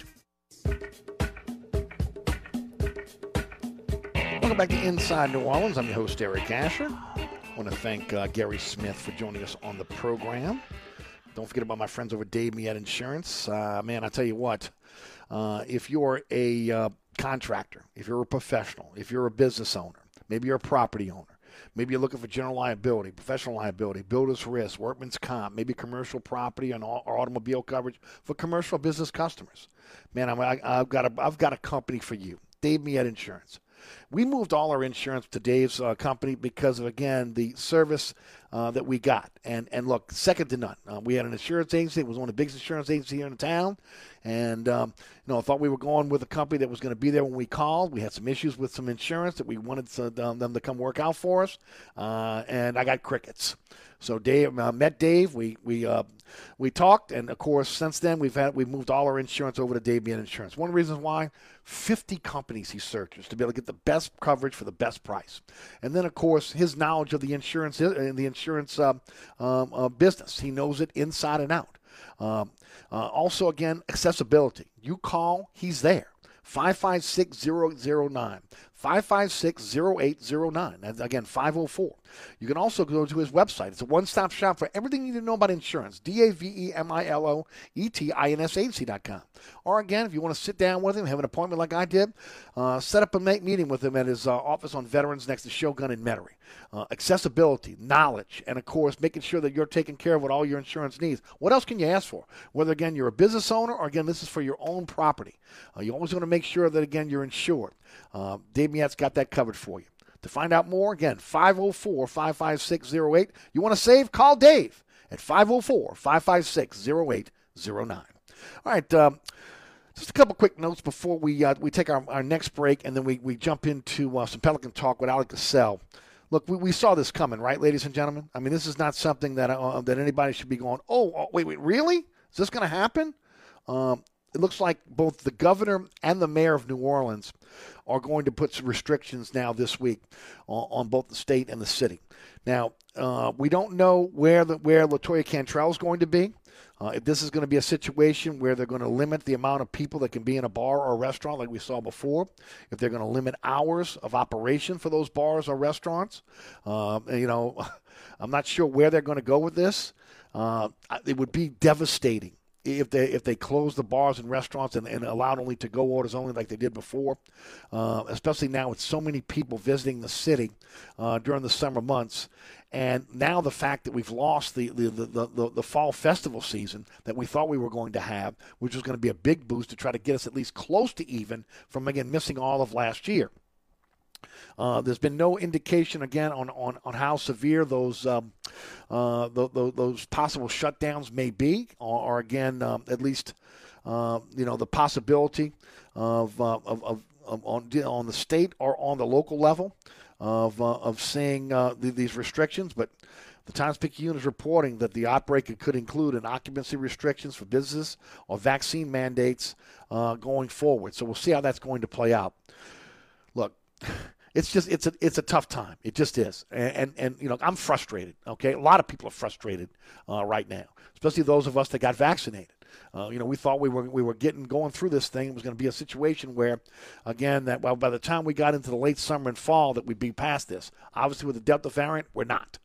Welcome back to Inside New Orleans. I'm your host, Eric Asher. I want to thank uh, Gary Smith for joining us on the program. Don't forget about my friends over at Dave Miette Insurance. Uh, man, I tell you what, uh, if you're a uh, contractor, if you're a professional, if you're a business owner, maybe you're a property owner, maybe you're looking for general liability, professional liability, builder's risk, workman's comp, maybe commercial property and all, or automobile coverage for commercial business customers. Man, I'm, I, I've got a I've got a company for you, Dave Miette Insurance. We moved all our insurance to Dave's uh, company because of, again, the service uh, that we got. And and look, second to none. Uh, we had an insurance agency. It was one of the biggest insurance agencies here in town. And, um, you know, I thought we were going with a company that was going to be there when we called. We had some issues with some insurance that we wanted to, um, them to come work out for us. Uh, and I got crickets. So Dave uh, met Dave. We we uh, we talked, and of course, since then we've had we've moved all our insurance over to Dave Miette Insurance. One of the reasons why, fifty companies he searches to be able to get the best coverage for the best price, and then of course his knowledge of the insurance and the insurance uh, um, uh, business. He knows it inside and out. Um, uh, also, again, accessibility. You call, he's there. five five six, zero zero nine, five five six, zero eight zero nine. That's, again, five oh four. You can also go to his website. It's a one-stop shop for everything you need to know about insurance, D A V E M I L O E T I N S agency dot com. Or, again, if you want to sit down with him, have an appointment like I did, uh, set up a meeting with him at his uh, office on Veterans next to Shogun in Metairie. Uh, accessibility, knowledge, and, of course, making sure that you're taking care of what all your insurance needs. What else can you ask for? Whether, again, you're a business owner or, again, this is for your own property. Uh, you always want to make sure that, again, you're insured. Uh, Dave Miette's got that covered for you. To find out more, again, five oh four, five five six, oh eight. You want to save? Call Dave at five oh four, five five six, oh eight oh nine. All right, um, just a couple quick notes before we uh, we take our, our next break, and then we, we jump into uh, some Pelican talk with Alec Cassell. Look, we, we saw this coming, right, ladies and gentlemen? I mean, this is not something that uh, that anybody should be going, oh, oh wait, wait, really? Is this going to happen? Um It looks like both the governor and the mayor of New Orleans are going to put some restrictions now this week on, on both the state and the city. Now, uh, we don't know where the, where LaToya Cantrell is going to be. Uh, if this is going to be a situation where they're going to limit the amount of people that can be in a bar or a restaurant like we saw before, if they're going to limit hours of operation for those bars or restaurants, uh, you know, I'm not sure where they're going to go with this. Uh, it would be devastating if they if they close the bars and restaurants and, and allowed only to-go orders only like they did before, uh, especially now with so many people visiting the city uh, during the summer months. And now the fact that we've lost the the, the, the the fall festival season that we thought we were going to have, which was going to be a big boost to try to get us at least close to even from, again, missing all of last year. Uh, there's been no indication, again, on, on, on how severe those um, uh, th- th- those possible shutdowns may be, or, or again, um, at least uh, you know the possibility of uh, of, of, of on, on the state or on the local level of uh, of seeing uh, th- these restrictions, but. The Times-Picayune is reporting that the outbreak could include an occupancy restrictions for businesses or vaccine mandates uh, going forward. So we'll see how that's going to play out. Look. It's just it's a it's a tough time. It just is, and and, and you know I'm frustrated. Okay, a lot of people are frustrated uh, right now, especially those of us that got vaccinated. Uh, you know, we thought we were we were getting going through this thing. It was going to be a situation where, again, that well by the time we got into the late summer and fall that we'd be past this. Obviously, with the Delta variant, we're not.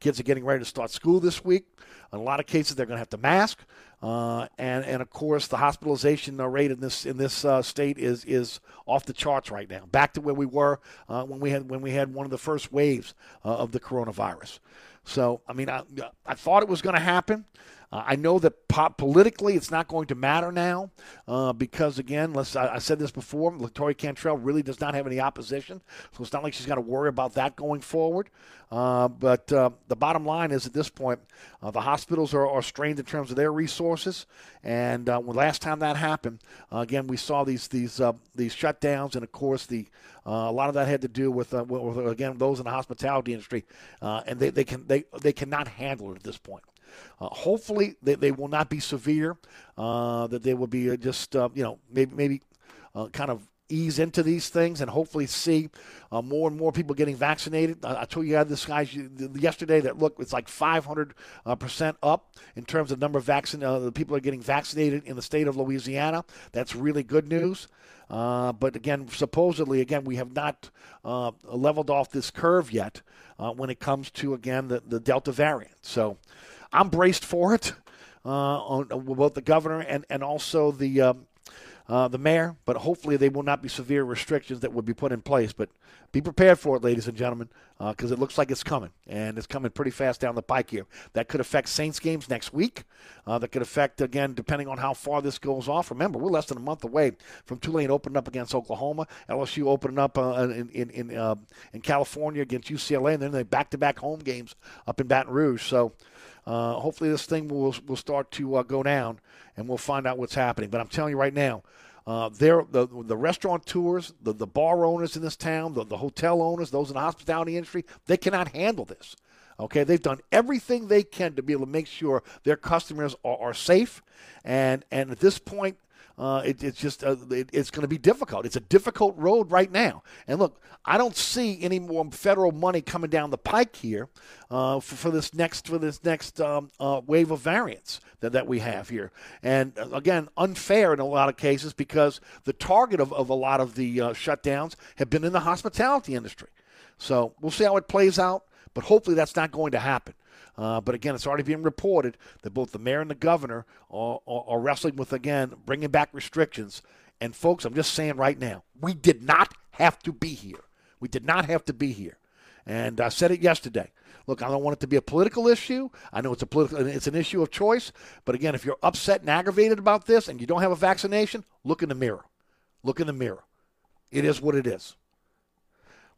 Kids are getting ready to start school this week. In a lot of cases, they're going to have to mask. Uh, and, and, of course, the hospitalization rate in this in this uh, state is is off the charts right now, back to where we were uh, when we had when we had one of the first waves uh, of the coronavirus. So, I mean, I, I thought it was going to happen. Uh, I know that po- politically it's not going to matter now uh, because, again, let's, I, I said this before, Latoya Cantrell really does not have any opposition, so it's not like she's got to worry about that going forward. Uh, but uh, the bottom line is at this point, uh, the hospitals are, are strained in terms of their resources. And uh, when last time that happened, uh, again, we saw these these uh, these shutdowns, and of course, the uh, a lot of that had to do with, uh, with again those in the hospitality industry, uh, and they, they can they they cannot handle it at this point. Uh, hopefully, they, they will not be severe. Uh, that they will be just uh, you know maybe maybe uh, kind of ease into these things and hopefully see uh, more and more people getting vaccinated. I, I told you this guy yesterday that, look, it's like five hundred percent uh, up in terms of number of vaccine, uh, the people are getting vaccinated in the state of Louisiana. That's really good news. Uh, but, again, supposedly, again, we have not uh, leveled off this curve yet uh, when it comes to, again, the, the Delta variant. So I'm braced for it, uh, on, on both the governor and, and also the um, Uh, the mayor, but hopefully they will not be severe restrictions that would be put in place. But be prepared for it, ladies and gentlemen, because uh, it looks like it's coming, and it's coming pretty fast down the pike here. That could affect Saints games next week. Uh, that could affect, again, depending on how far this goes off. Remember, we're less than a month away from Tulane opening up against Oklahoma, L S U opening up uh, in in in, uh, in California against U C L A, and then they back-to-back home games up in Baton Rouge. So uh, hopefully this thing will will start to uh, go down, and we'll find out what's happening. But I'm telling you right now, Uh, the, the restaurateurs, the, the bar owners in this town, the, the hotel owners, those in the hospitality industry, they cannot handle this. Okay, they've done everything they can to be able to make sure their customers are, are safe. And, and at this point, uh, it, it's just uh, it, it's going to be difficult. It's a difficult road right now. And, look, I don't see any more federal money coming down the pike here uh, for, for this next for this next um, uh, wave of variants that, that we have here. And, again, unfair in a lot of cases because the target of, of a lot of the uh, shutdowns have been in the hospitality industry. So we'll see how it plays out, but hopefully that's not going to happen. Uh, but, again, it's already being reported that both the mayor and the governor are, are, are wrestling with, again, bringing back restrictions. And, folks, I'm just saying right now, we did not have to be here. We did not have to be here. And I said it yesterday. Look, I don't want it to be a political issue. I know it's a political, it's an issue of choice. But, again, if you're upset and aggravated about this and you don't have a vaccination, look in the mirror. Look in the mirror. It is what it is.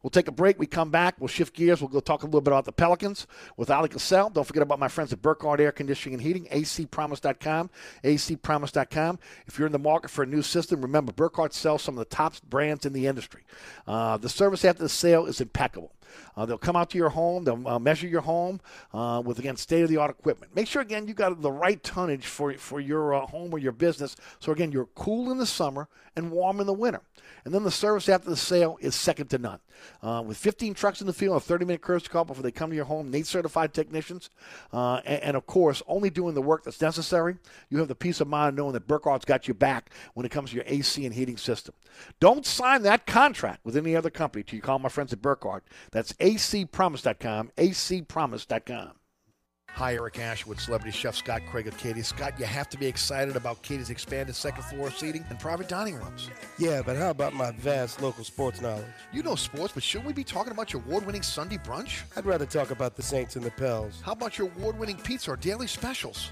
We'll take a break. We come back. We'll shift gears. We'll go talk a little bit about the Pelicans with Alec Cassell. Don't forget about my friends at Burkhart Air Conditioning and Heating, A C promise dot com, A C promise dot com. If you're in the market for a new system, remember, Burkhart sells some of the top brands in the industry. Uh, the service after the sale is impeccable. Uh, they'll come out to your home. They'll uh, measure your home uh, with, again, state-of-the-art equipment. Make sure, again, you got the right tonnage for, for your uh, home or your business. So, again, you're cool in the summer and warm in the winter. And then the service after the sale is second to none. Uh, with fifteen trucks in the field, a thirty-minute courtesy call before they come to your home, need certified technicians, uh, and, and, of course, only doing the work that's necessary. You have the peace of mind knowing that Burkhart's got your back when it comes to your A C and heating system. Don't sign that contract with any other company till you call my friends at Burkhart. That's A C promise dot com, A C promise dot com. Hi, Eric Ashwood, celebrity chef Scott Craig of Katie's. Scott, you have to be excited about Katie's expanded second floor seating and private dining rooms. Yeah, but how about my vast local sports knowledge? You know sports, but shouldn't we be talking about your award-winning Sunday brunch? I'd rather talk about the Saints and the Pels. How about your award-winning pizza or daily specials?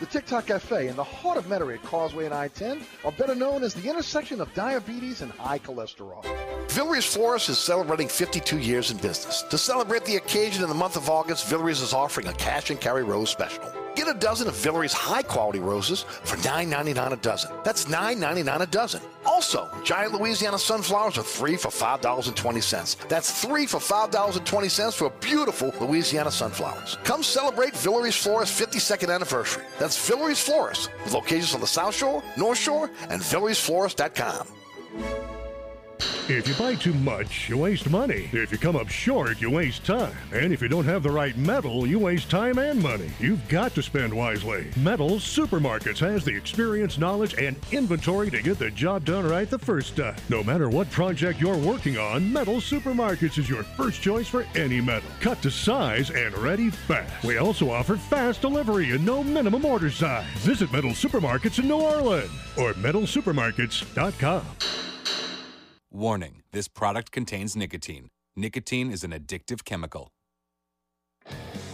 The TikTok Cafe in the heart of Metairie at Causeway and I ten are better known as the intersection of diabetes and high cholesterol. Villarie's Florist is celebrating fifty-two years in business. To celebrate the occasion in the month of August, Villarie's is offering a cash-and-carry rose special. Get a dozen of Villarie's high-quality roses for nine ninety-nine a dozen. That's nine ninety-nine a dozen. Also, giant Louisiana sunflowers are three for five dollars and twenty cents. That's three for five dollars and twenty cents for beautiful Louisiana sunflowers. Come celebrate Villarie's Florist's fifty-second anniversary. That's Villarie's Florist, with locations on the South Shore, North Shore, and Villarie's Florist dot com. If you buy too much, you waste money. If you come up short, you waste time. And if you don't have the right metal, you waste time and money. You've got to spend wisely. Metals Supermarkets has the experience, knowledge, and inventory to get the job done right the first time. No matter what project you're working on, Metals Supermarkets is your first choice for any metal. Cut to size and ready fast. We also offer fast delivery and no minimum order size. Visit Metals Supermarkets in New Orleans or metals supermarkets dot com. Warning, this product contains nicotine. Nicotine is an addictive chemical.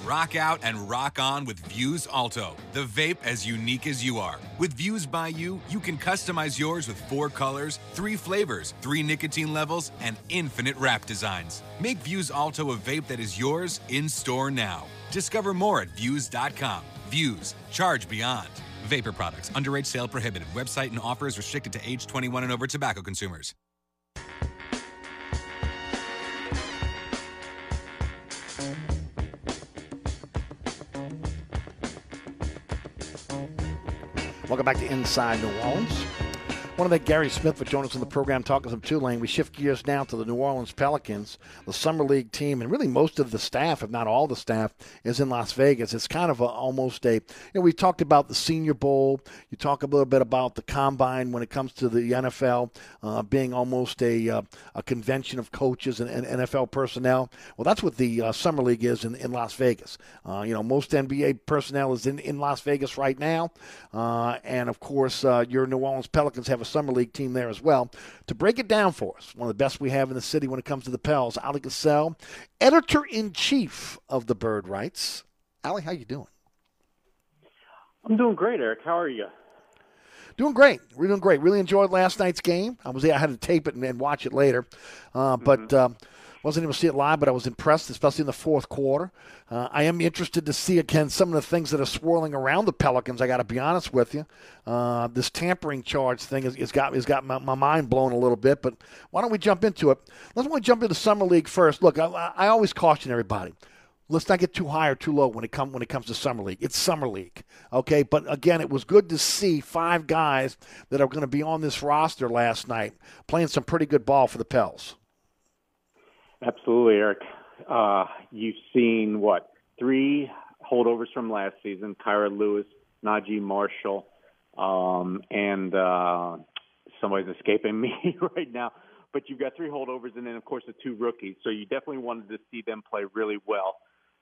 Rock out and rock on with Views Alto, the vape as unique as you are. With Views by You, you can customize yours with four colors, three flavors, three nicotine levels, and infinite wrap designs. Make Views Alto a vape that is yours in store now. Discover more at views dot com. Views, charge beyond. Vapor products, underage sale prohibited. Website and offers restricted to age twenty-one and over tobacco consumers. Welcome back to Inside New Orleans. I want to thank Gary Smith for joining us on the program, talking from Tulane. We shift gears now to the New Orleans Pelicans, the Summer League team, and really most of the staff, if not all the staff, is in Las Vegas. It's kind of a, almost a, you know, we talked about the Senior Bowl. You talk a little bit about the Combine when it comes to the N F L uh, being almost a uh, a convention of coaches and, and N F L personnel. Well, that's what the uh, Summer League is in, in Las Vegas. Uh, you know, most N B A personnel is in, in Las Vegas right now. Uh, and, of course, uh, your New Orleans Pelicans have a Summer League team there as well. To break it down for us, one of the best we have in the city when it comes to the Pels, Alec Cassell, editor-in-chief of the Bird Rights. Alec, how you doing? I'm doing great, Eric. How are you? Doing great. We're doing great. Really enjoyed last night's game. I was I had to tape it and, and watch it later. Uh, mm-hmm. But uh, wasn't able to see it live, but I was impressed, especially in the fourth quarter. Uh, I am interested to see, again, some of the things that are swirling around the Pelicans. I got to be honest with you. Uh, this tampering charge thing has, has got, has got my, my mind blown a little bit, but why don't we jump into it? Let's want to jump into Summer League first. Look, I, I always caution everybody. Let's not get too high or too low when it come when it comes to Summer League. It's Summer League, okay? But, again, it was good to see five guys that are going to be on this roster last night playing some pretty good ball for the Pels. Absolutely, Eric. Uh, you've seen, what, three holdovers from last season, Kyra Lewis, Najee Marshall, um, and uh, somebody's escaping me right now. But you've got three holdovers and then, of course, the two rookies. So you definitely wanted to see them play really well.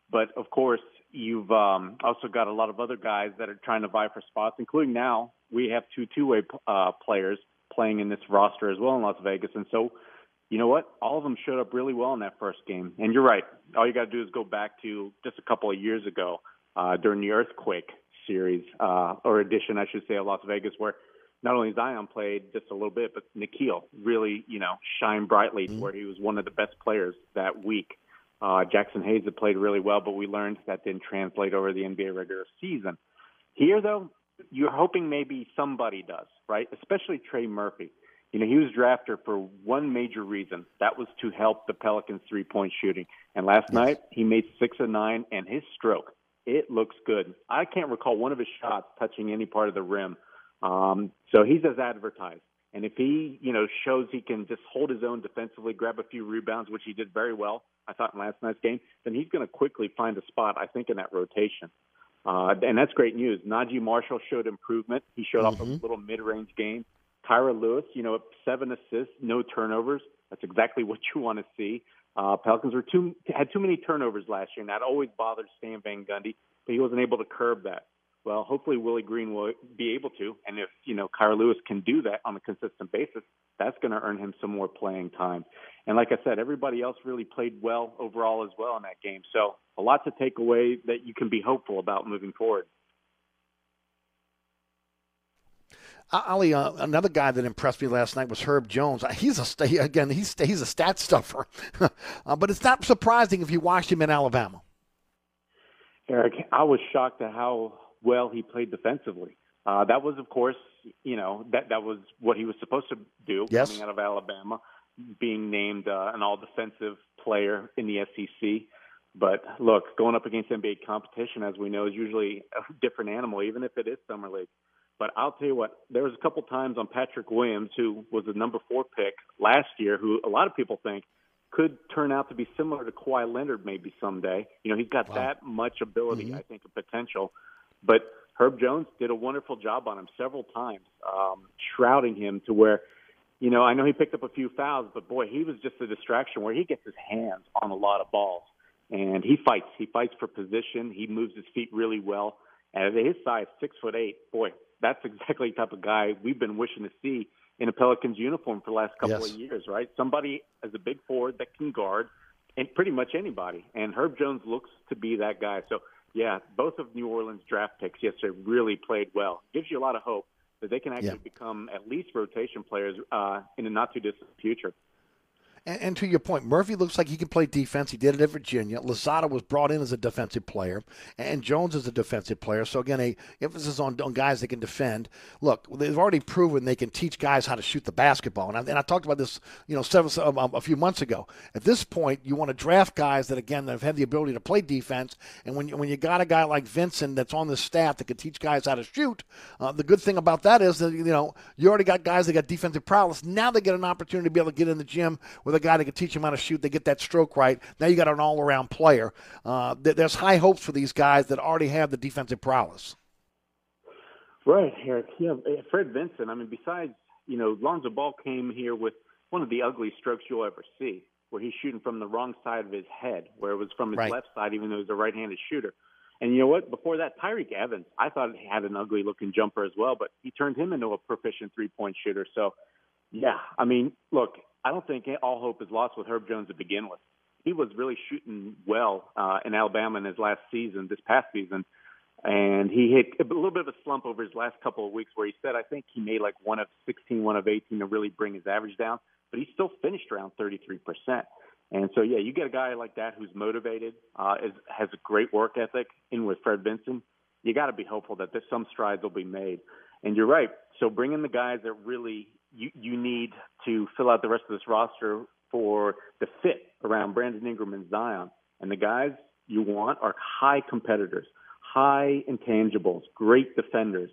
But, of course, you've um, also got a lot of other guys that are trying to vie for spots, including now we have two two-way uh, players playing in this roster as well in Las Vegas. And so – you know what? All of them showed up really well in that first game. And you're right. All you got to do is go back to just a couple of years ago uh, during the earthquake series uh, or edition, I should say, of Las Vegas, where not only Zion played just a little bit, but Nickeil really, you know, shined brightly mm-hmm. where he was one of the best players that week. Uh, Jackson Hayes had played really well, but we learned that didn't translate over the N B A regular season. Here, though, you're hoping maybe somebody does, right? Especially Trey Murphy. You know, he was drafted for one major reason. That was to help the Pelicans' three-point shooting. And last yes. night, he made six of nine, and his stroke, it looks good. I can't recall one of his shots touching any part of the rim. Um, so he's as advertised. And if he, you know, shows he can just hold his own defensively, grab a few rebounds, which he did very well, I thought, in last night's game, then he's going to quickly find a spot, I think, in that rotation. Uh, and that's great news. Najee Marshall showed improvement. He showed mm-hmm. off a little mid-range game. Tyra Lewis, you know, seven assists, no turnovers. That's exactly what you want to see. Uh, Pelicans were too, had too many turnovers last year, and that always bothered Stan Van Gundy, but he wasn't able to curb that. Well, hopefully Willie Green will be able to, and if, you know, Kyra Lewis can do that on a consistent basis, that's going to earn him some more playing time. And like I said, everybody else really played well overall as well in that game. So a lot to take away that you can be hopeful about moving forward. Ali, uh, another guy that impressed me last night was Herb Jones. He's a stay again. He's he's a stat stuffer, uh, but it's not surprising if you watched him in Alabama. Eric, I was shocked at how well he played defensively. Uh, that was, of course, you know that that was what he was supposed to do yes. coming out of Alabama, being named uh, an all-defensive player in the S E C. But look, going up against N B A competition, as we know, is usually a different animal, even if it is summer league. But I'll tell you what, there was a couple times on Patrick Williams, who was the number four pick last year, who a lot of people think could turn out to be similar to Kawhi Leonard maybe someday. You know, he's got wow. that much ability, mm-hmm. I think, and potential. But Herb Jones did a wonderful job on him several times, um, shrouding him to where, you know, I know he picked up a few fouls, but, boy, he was just a distraction where he gets his hands on a lot of balls. And he fights. He fights for position. He moves his feet really well. And at his size, six foot eight, boy, that's exactly the type of guy we've been wishing to see in a Pelicans uniform for the last couple yes. of years, right? Somebody as a big forward that can guard and pretty much anybody. And Herb Jones looks to be that guy. So, yeah, both of New Orleans draft picks yesterday really played well. Gives you a lot of hope that they can actually yeah. become at least rotation players uh, in the not-too-distant future. And, and to your point, Murphy looks like he can play defense. He did it at Virginia. Lozada was brought in as a defensive player, and Jones is a defensive player. So, again, a emphasis on, on guys that can defend. Look, they've already proven they can teach guys how to shoot the basketball. And I, and I talked about this, you know, seven, um, a few months ago. At this point, you want to draft guys that, again, that have had the ability to play defense. And when you, when you got a guy like Vincent that's on the staff that can teach guys how to shoot, uh, the good thing about that is that, you know, you already got guys that got defensive prowess. Now they get an opportunity to be able to get in the gym with a guy that can teach him how to shoot. They get that stroke right. Now you got an all-around player. Uh, th- there's high hopes for these guys that already have the defensive prowess. Right, Eric. Yeah, Fred Vincent, I mean, besides, you know, Lonzo Ball came here with one of the ugliest strokes you'll ever see, where he's shooting from the wrong side of his head, where it was from his right. left side, even though he's a right-handed shooter. And you know what? Before that, Tyreek Evans, I thought he had an ugly-looking jumper as well, but he turned him into a proficient three-point shooter. So, yeah, I mean, look, I don't think all hope is lost with Herb Jones to begin with. He was really shooting well uh, in Alabama in his last season, this past season, and he hit a little bit of a slump over his last couple of weeks where he said, I think he made like one of sixteen, one of eighteen to really bring his average down, but he still finished around thirty-three percent. And so, yeah, you get a guy like that who's motivated, uh, is, has a great work ethic in with Fred Vinson. You got to be hopeful that there's some strides will be made. And you're right. So bringing the guys that really – You, you need to fill out the rest of this roster for the fit around Brandon Ingram and Zion. And the guys you want are high competitors, high intangibles, great defenders.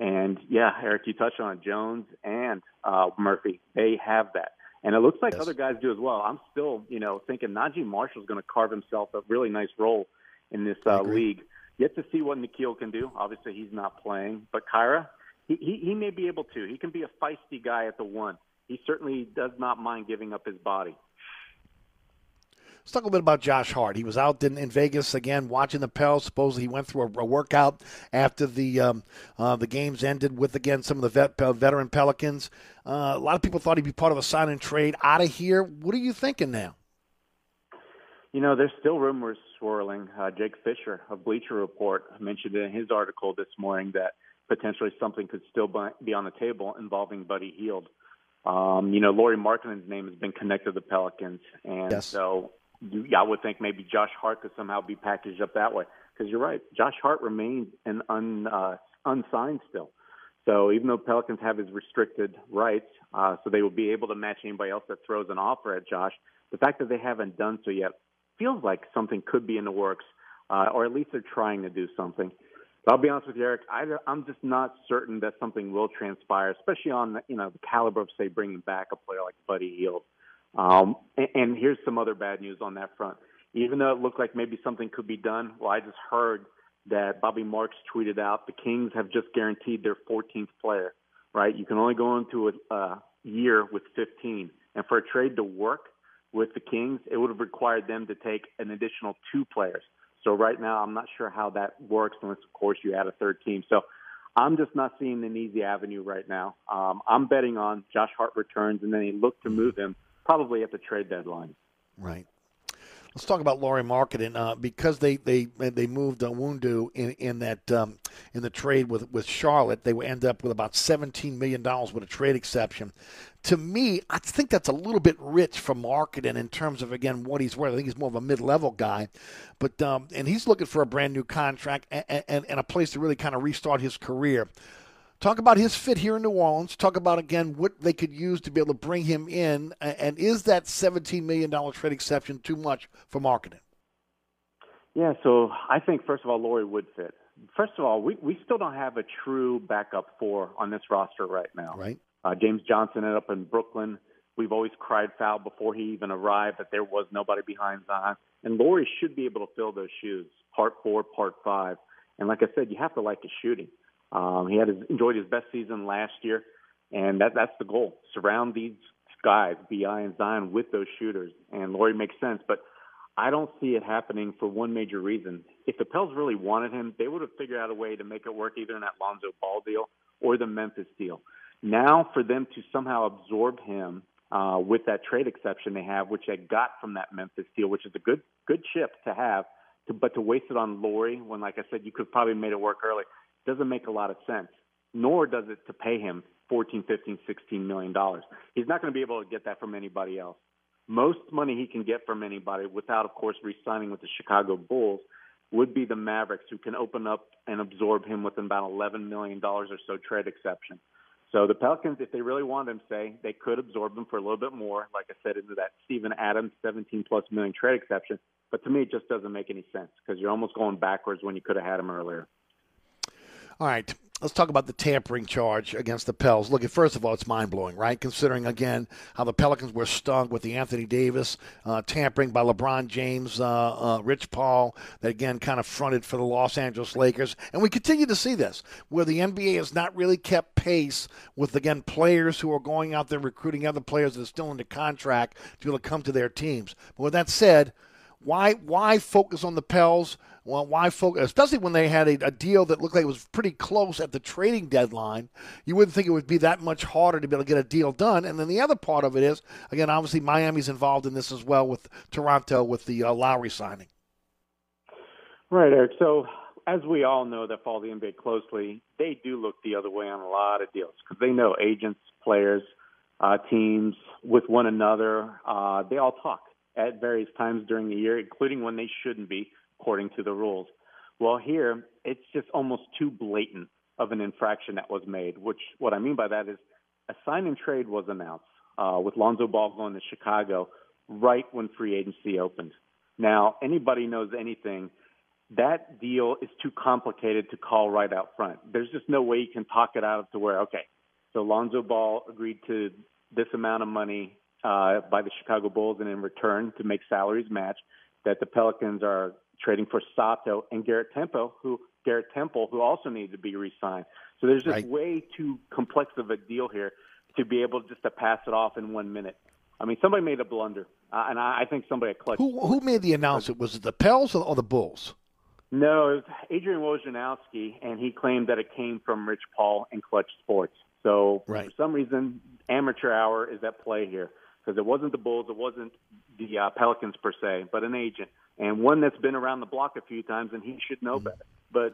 And, yeah, Eric, you touched on it, Jones and uh, Murphy. They have that. And it looks like yes. other guys do as well. I'm still, you know, thinking Najee Marshall's going to carve himself a really nice role in this uh, league. Yet to see what Nikhil can do. Obviously, he's not playing. But Kyra, He, he he may be able to. He can be a feisty guy at the one. He certainly does not mind giving up his body. Let's talk a little bit about Josh Hart. He was out in, in Vegas again watching the Pels. Supposedly he went through a, a workout after the um, uh, the games ended with, again, some of the vet, uh, veteran Pelicans. Uh, a lot of people thought he'd be part of a sign-and-trade out of here. What are you thinking now? You know, there's still rumors swirling. Uh, Jake Fisher of Bleacher Report mentioned in his article this morning that potentially something could still be on the table involving Buddy Hield. Um, you know, Lauri Markkanen's name has been connected to the Pelicans. And yes. so I would think maybe Josh Hart could somehow be packaged up that way. Because you're right, Josh Hart remains an un, uh, unsigned still. So even though Pelicans have his restricted rights, uh, so they will be able to match anybody else that throws an offer at Josh, the fact that they haven't done so yet feels like something could be in the works, uh, or at least they're trying to do something. But I'll be honest with you, Eric, I, I'm just not certain that something will transpire, especially on the, you know, the caliber of, say, bringing back a player like Buddy Hield. Um, and, and here's some other bad news on that front. Even though it looked like maybe something could be done, well, I just heard that Bobby Marks tweeted out, the Kings have just guaranteed their fourteenth player, right? You can only go into a, a year with fifteen. And for a trade to work with the Kings, it would have required them to take an additional two players. So right now, I'm not sure how that works unless, of course, you add a third team. So I'm just not seeing an easy avenue right now. Um, I'm betting on Josh Hart returns, and then they look to move him probably at the trade deadline. Right. Let's talk about Lauri Markkanen uh, because they they they moved uh, Wundu in in that um, in the trade with, with Charlotte. They would end up with about seventeen million dollars with a trade exception. To me, I think that's a little bit rich for Markkanen in terms of, again, what he's worth. I think he's more of a mid-level guy, but um, and he's looking for a brand new contract and, and and a place to really kind of restart his career. Talk about his fit here in New Orleans. Talk about, again, what they could use to be able to bring him in. And is that seventeen million dollars trade exception too much for marketing? Yeah, so I think, first of all, Lauri would fit. First of all, we, we still don't have a true backup four on this roster right now. Right. Uh, James Johnson ended up in Brooklyn. We've always cried foul before he even arrived that there was nobody behind Zion. And Lauri should be able to fill those shoes, part four, part five. And like I said, you have to like his shooting. Um, he had his, enjoyed his best season last year, and that, that's the goal. Surround these guys, B I and Zion, with those shooters, and Lauri makes sense. But I don't see it happening for one major reason. If the Pels really wanted him, they would have figured out a way to make it work either in that Lonzo Ball deal or the Memphis deal. Now for them to somehow absorb him uh, with that trade exception they have, which they got from that Memphis deal, which is a good good chip to have, to, but to waste it on Lauri when, like I said, you could probably made it work early. Doesn't make a lot of sense, nor does it to pay him fourteen, fifteen, sixteen million dollars. He's not going to be able to get that from anybody else. Most money he can get from anybody without, of course, re-signing with the Chicago Bulls would be the Mavericks, who can open up and absorb him with about eleven million dollars or so trade exception. So the Pelicans, if they really wanted him, say, they could absorb him for a little bit more, like I said, into that Steven Adams seventeen-plus million trade exception. But to me, it just doesn't make any sense because you're almost going backwards when you could have had him earlier. All right, let's talk about the tampering charge against the Pels. Look, first of all, it's mind-blowing, right, considering, again, how the Pelicans were stung with the Anthony Davis uh, tampering by LeBron James, uh, uh, Rich Paul, that, again, kind of fronted for the Los Angeles Lakers. And we continue to see this, where the N B A has not really kept pace with, again, players who are going out there recruiting other players that are still under contract to be able to come to their teams. But with that said, why why focus on the Pels? Well, why focus, especially when they had a, a deal that looked like it was pretty close at the trading deadline? You wouldn't think it would be that much harder to be able to get a deal done. And then the other part of it is, again, obviously Miami's involved in this as well with Toronto with the uh, Lowry signing. Right, Eric. So as we all know that follow the N B A closely, they do look the other way on a lot of deals because they know agents, players, uh, teams with one another, uh, they all talk at various times during the year, including when they shouldn't be, according to the rules. Well, here, it's just almost too blatant of an infraction that was made, which what I mean by that is a sign and trade was announced uh, with Lonzo Ball going to Chicago right when free agency opened. Now, anybody knows anything, that deal is too complicated to call right out front. There's just no way you can talk it out to where, okay, so Lonzo Ball agreed to this amount of money uh, by the Chicago Bulls, and in return to make salaries match, that the Pelicans are trading for Sato and Garrett Temple, who Garrett Temple, who also needed to be re-signed. So there's just right. way too complex of a deal here to be able just to pass it off in one minute. I mean, somebody made a blunder, uh, and I, I think somebody clutched. Who, who made the announcement? Was it the Pels or, or the Bulls? No, it was Adrian Wojnarowski, and he claimed that it came from Rich Paul and Clutch Sports. So right. for some reason, amateur hour is at play here because it wasn't the Bulls, it wasn't the uh, Pelicans per se, but an agent. And one that's been around the block a few times, and he should know better. But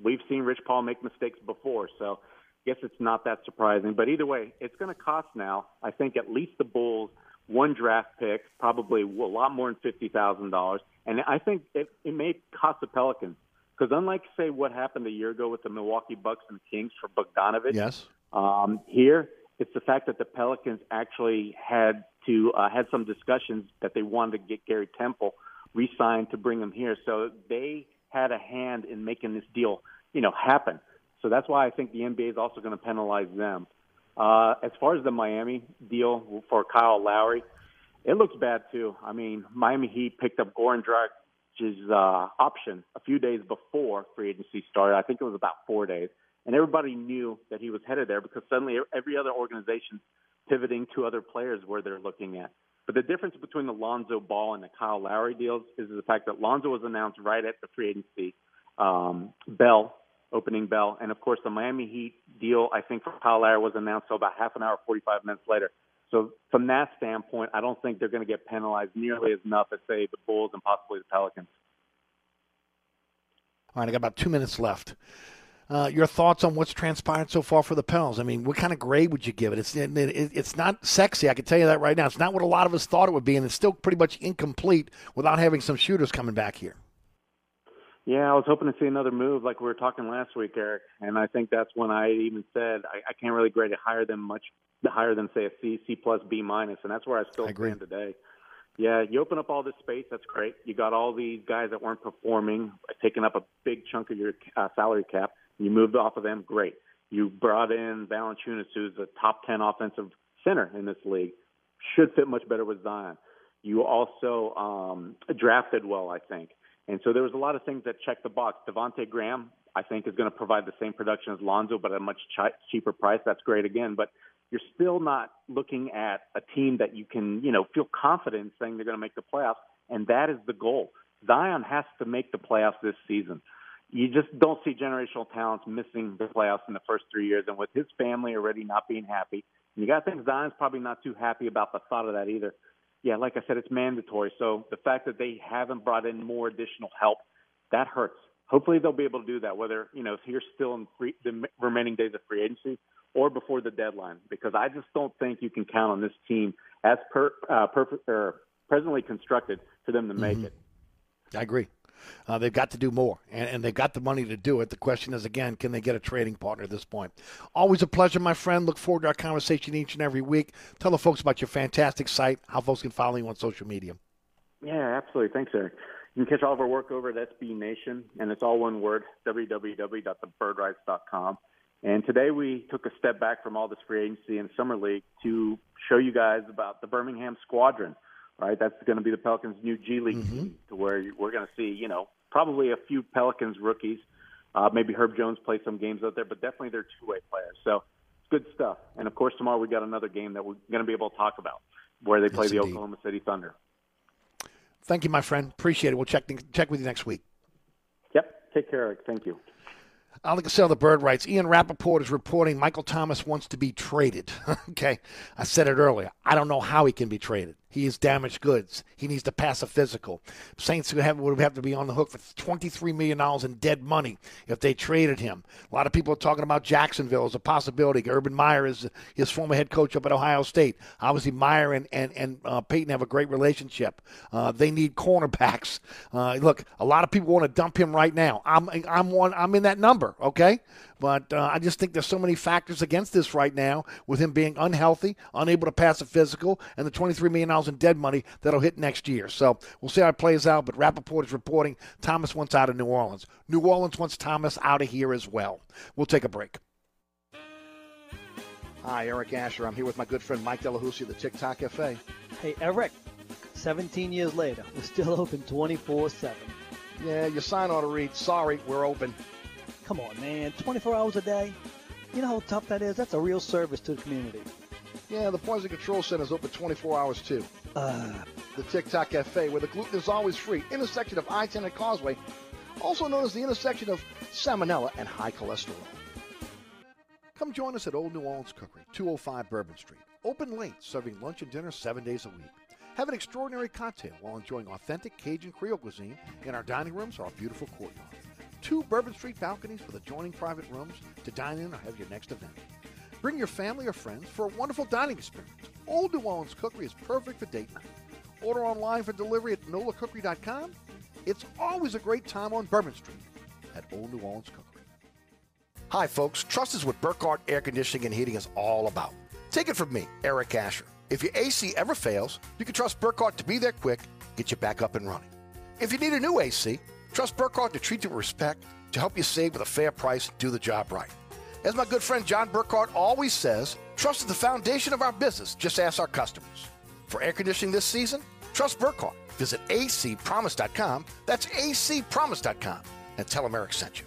we've seen Rich Paul make mistakes before, so I guess it's not that surprising. But either way, it's going to cost now, I think, at least the Bulls, one draft pick, probably a lot more than fifty thousand dollars. And I think it, it may cost the Pelicans Because unlike, say, what happened a year ago with the Milwaukee Bucks and the Kings for Bogdanovich, yes. um, here it's the fact that the Pelicans actually had to uh, had some discussions that they wanted to get Gary Temple re-signed to bring him here. So they had a hand in making this deal, you know, happen. So that's why I think the N B A is also going to penalize them. Uh, as far as the Miami deal for Kyle Lowry, it looks bad too. I mean, Miami Heat picked up Goran Dragic's uh, option a few days before free agency started. I think it was about four days. And everybody knew that he was headed there because suddenly every other organization pivoting to other players where they're looking at. But the difference between the Lonzo Ball and the Kyle Lowry deals is the fact that Lonzo was announced right at the free agency um, bell, opening bell. And, of course, the Miami Heat deal, I think, for Kyle Lowry was announced so about half an hour, forty-five minutes later. So from that standpoint, I don't think they're going to get penalized nearly as enough as, say, the Bulls and possibly the Pelicans. All right, I got about two minutes left. Uh, your thoughts on what's transpired so far for the Pels? I mean, what kind of grade would you give it? It's it, it's not sexy. I can tell you that right now. It's not what a lot of us thought it would be, and it's still pretty much incomplete without having some shooters coming back here. Yeah, I was hoping to see another move like we were talking last week, Eric, and I think that's when I even said I, I can't really grade it higher than much higher than, say, a C, C plus, B minus, and that's where I still I agree. stand today. Yeah, you open up all this space. That's great. You got all these guys that weren't performing, taking up a big chunk of your uh, salary cap. You moved off of them, great. You brought in Valanciunas, who's a top ten offensive center in this league. Should fit much better with Zion. You also um, drafted well, I think. And so there was a lot of things that checked the box. Devontae Graham, I think, is going to provide the same production as Lonzo, but at a much ch- cheaper price. That's great again. But you're still not looking at a team that you can, you know, feel confident in saying they're going to make the playoffs, and that is the goal. Zion has to make the playoffs this season. You just don't see generational talents missing the playoffs in the first three years. And with his family already not being happy, and you got to think Zion's probably not too happy about the thought of that either. Yeah, like I said, it's mandatory. So the fact that they haven't brought in more additional help, that hurts. Hopefully they'll be able to do that, whether, you know, if you're still in free, the remaining days of free agency or before the deadline, because I just don't think you can count on this team as per, uh, per, er, presently constructed for them to make mm-hmm. it. I agree. Uh, they've got to do more, and, and they've got the money to do it. The question is, again, can they get a trading partner at this point? Always a pleasure, my friend. Look forward to our conversation each and every week. Tell the folks about your fantastic site, how folks can follow you on social media. Yeah, absolutely. Thanks, Eric. You can catch all of our work over at S B Nation, and it's all one word, w w w dot the bird rights dot com. And today we took a step back from all this free agency and summer league to show you guys about the Birmingham Squadron. Right, that's going to be the Pelicans' new G League mm-hmm. team, to where we're going to see, you know, probably a few Pelicans rookies. Uh, maybe Herb Jones plays some games out there, but definitely they're two-way players. So it's good stuff. And, of course, tomorrow we got another game that we're going to be able to talk about, where they play yes, the indeed. Oklahoma City Thunder. Thank you, my friend. Appreciate it. We'll check check with you next week. Yep. Take care, Eric. Thank you. Alec Cassell, the Bird Rights. Ian Rappaport is reporting Michael Thomas wants to be traded. Okay, I said it earlier. I don't know how he can be traded. He is damaged goods. He needs to pass a physical. Saints would have, would have to be on the hook for twenty-three million dollars in dead money if they traded him. A lot of people are talking about Jacksonville as a possibility. Urban Meyer is his former head coach up at Ohio State. Obviously, Meyer and, and, and uh, Payton have a great relationship. Uh, they need cornerbacks. Uh, look, a lot of people want to dump him right now. I'm I'm one. I'm in that number, okay? But uh, I just think there's so many factors against this right now with him being unhealthy, unable to pass a physical, and the twenty-three million dollars in dead money that'll hit next year. So we'll see how it plays out. But Rappaport is reporting Thomas wants out of New Orleans. New Orleans wants Thomas out of here as well. We'll take a break. Hi, Eric Asher. I'm here with my good friend Mike DeLaHoussaye of the TikTok Cafe. Hey, Eric, seventeen years later, we're still open twenty-four seven. Yeah, your sign ought to read, sorry, we're open. Come on, man, twenty-four hours a day? You know how tough that is? That's a real service to the community. Yeah, the Poison Control Center is open twenty-four hours, too. Uh. The TikTok Cafe, where the gluten is always free, intersection of I ten and Causeway, also known as the intersection of salmonella and high cholesterol. Come join us at Old New Orleans Cookery, two oh five Bourbon Street. Open late, serving lunch and dinner seven days a week. Have an extraordinary cocktail while enjoying authentic Cajun Creole cuisine in our dining rooms or our beautiful courtyard. Two Bourbon Street balconies with adjoining private rooms to dine in or have your next event. Bring your family or friends for a wonderful dining experience. Old New Orleans Cookery is perfect for date night. Order online for delivery at nola cookery dot com. It's always a great time on Bourbon Street. at Old New Orleans Cookery. Hi, folks. Trust is what Burkhart Air Conditioning and Heating is all about. Take it from me, Eric Asher. If your A C ever fails, you can trust Burkhart to be there quick, get you back up and running. If you need a new A C, trust Burkhart to treat you with respect, to help you save with a fair price, do the job right. As my good friend John Burkhart always says, trust is the foundation of our business. Just ask our customers. For air conditioning this season, trust Burkhart. Visit A C promise dot com. That's A C promise dot com. And tell them Eric sent you.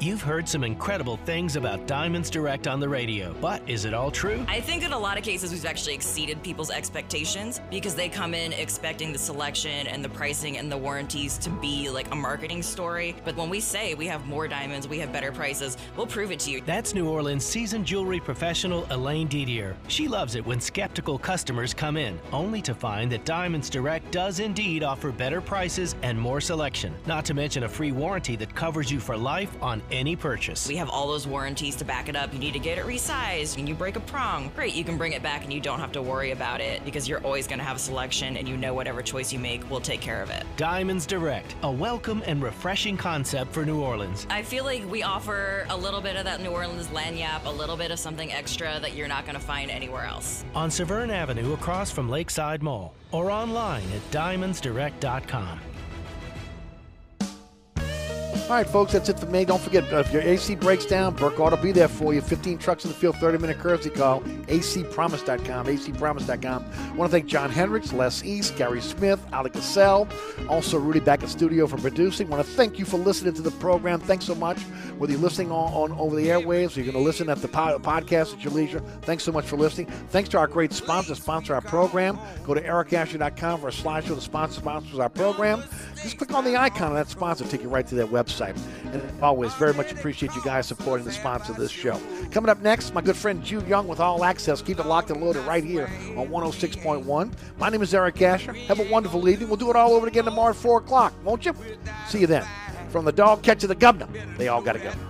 You've heard some incredible things about Diamonds Direct on the radio, but is it all true? I think in a lot of cases we've actually exceeded people's expectations, because they come in expecting the selection and the pricing and the warranties to be like a marketing story. But when we say we have more diamonds, we have better prices, we'll prove it to you. That's New Orleans seasoned jewelry professional Elaine Didier. She loves it when skeptical customers come in, only to find that Diamonds Direct does indeed offer better prices and more selection, not to mention a free warranty that covers you for life on any purchase. We have all those warranties to back it up. You need to get it resized and you break a prong. Great, you can bring it back and you don't have to worry about it, because you're always going to have a selection, and you know whatever choice you make, we'll take care of it. Diamonds Direct, a welcome and refreshing concept for New Orleans. I feel like we offer a little bit of that New Orleans lagniappe, a little bit of something extra that you're not going to find anywhere else. On Severn Avenue across from Lakeside Mall, or online at diamonds direct dot com. All right, folks, that's it for me. Don't forget, if your A C breaks down, Burkhart will be there for you. fifteen trucks in the field, thirty-minute courtesy call, A C promise dot com, A C promise dot com. I want to thank John Hendricks, Les East, Gary Smith, Alec Cassell, also Rudy back at studio for producing. I want to thank you for listening to the program. Thanks so much. Whether you're listening on, on over the airwaves or you're going to listen at the po- podcast at your leisure, thanks so much for listening. Thanks to our great sponsors, sponsor our program. Go to eric asher dot com for a slideshow to sponsor sponsors our program. Just click on the icon of that sponsor, take you right to their website. And as always, very much appreciate you guys supporting the sponsor of this show. Coming up next, my good friend Jude Young with All Access. Keep it locked and loaded right here on one oh six point one. My name is Eric Asher. Have a wonderful evening. We'll do it all over again tomorrow at four o'clock, won't you? See you then. From the dog catcher to the governor, they all got to go.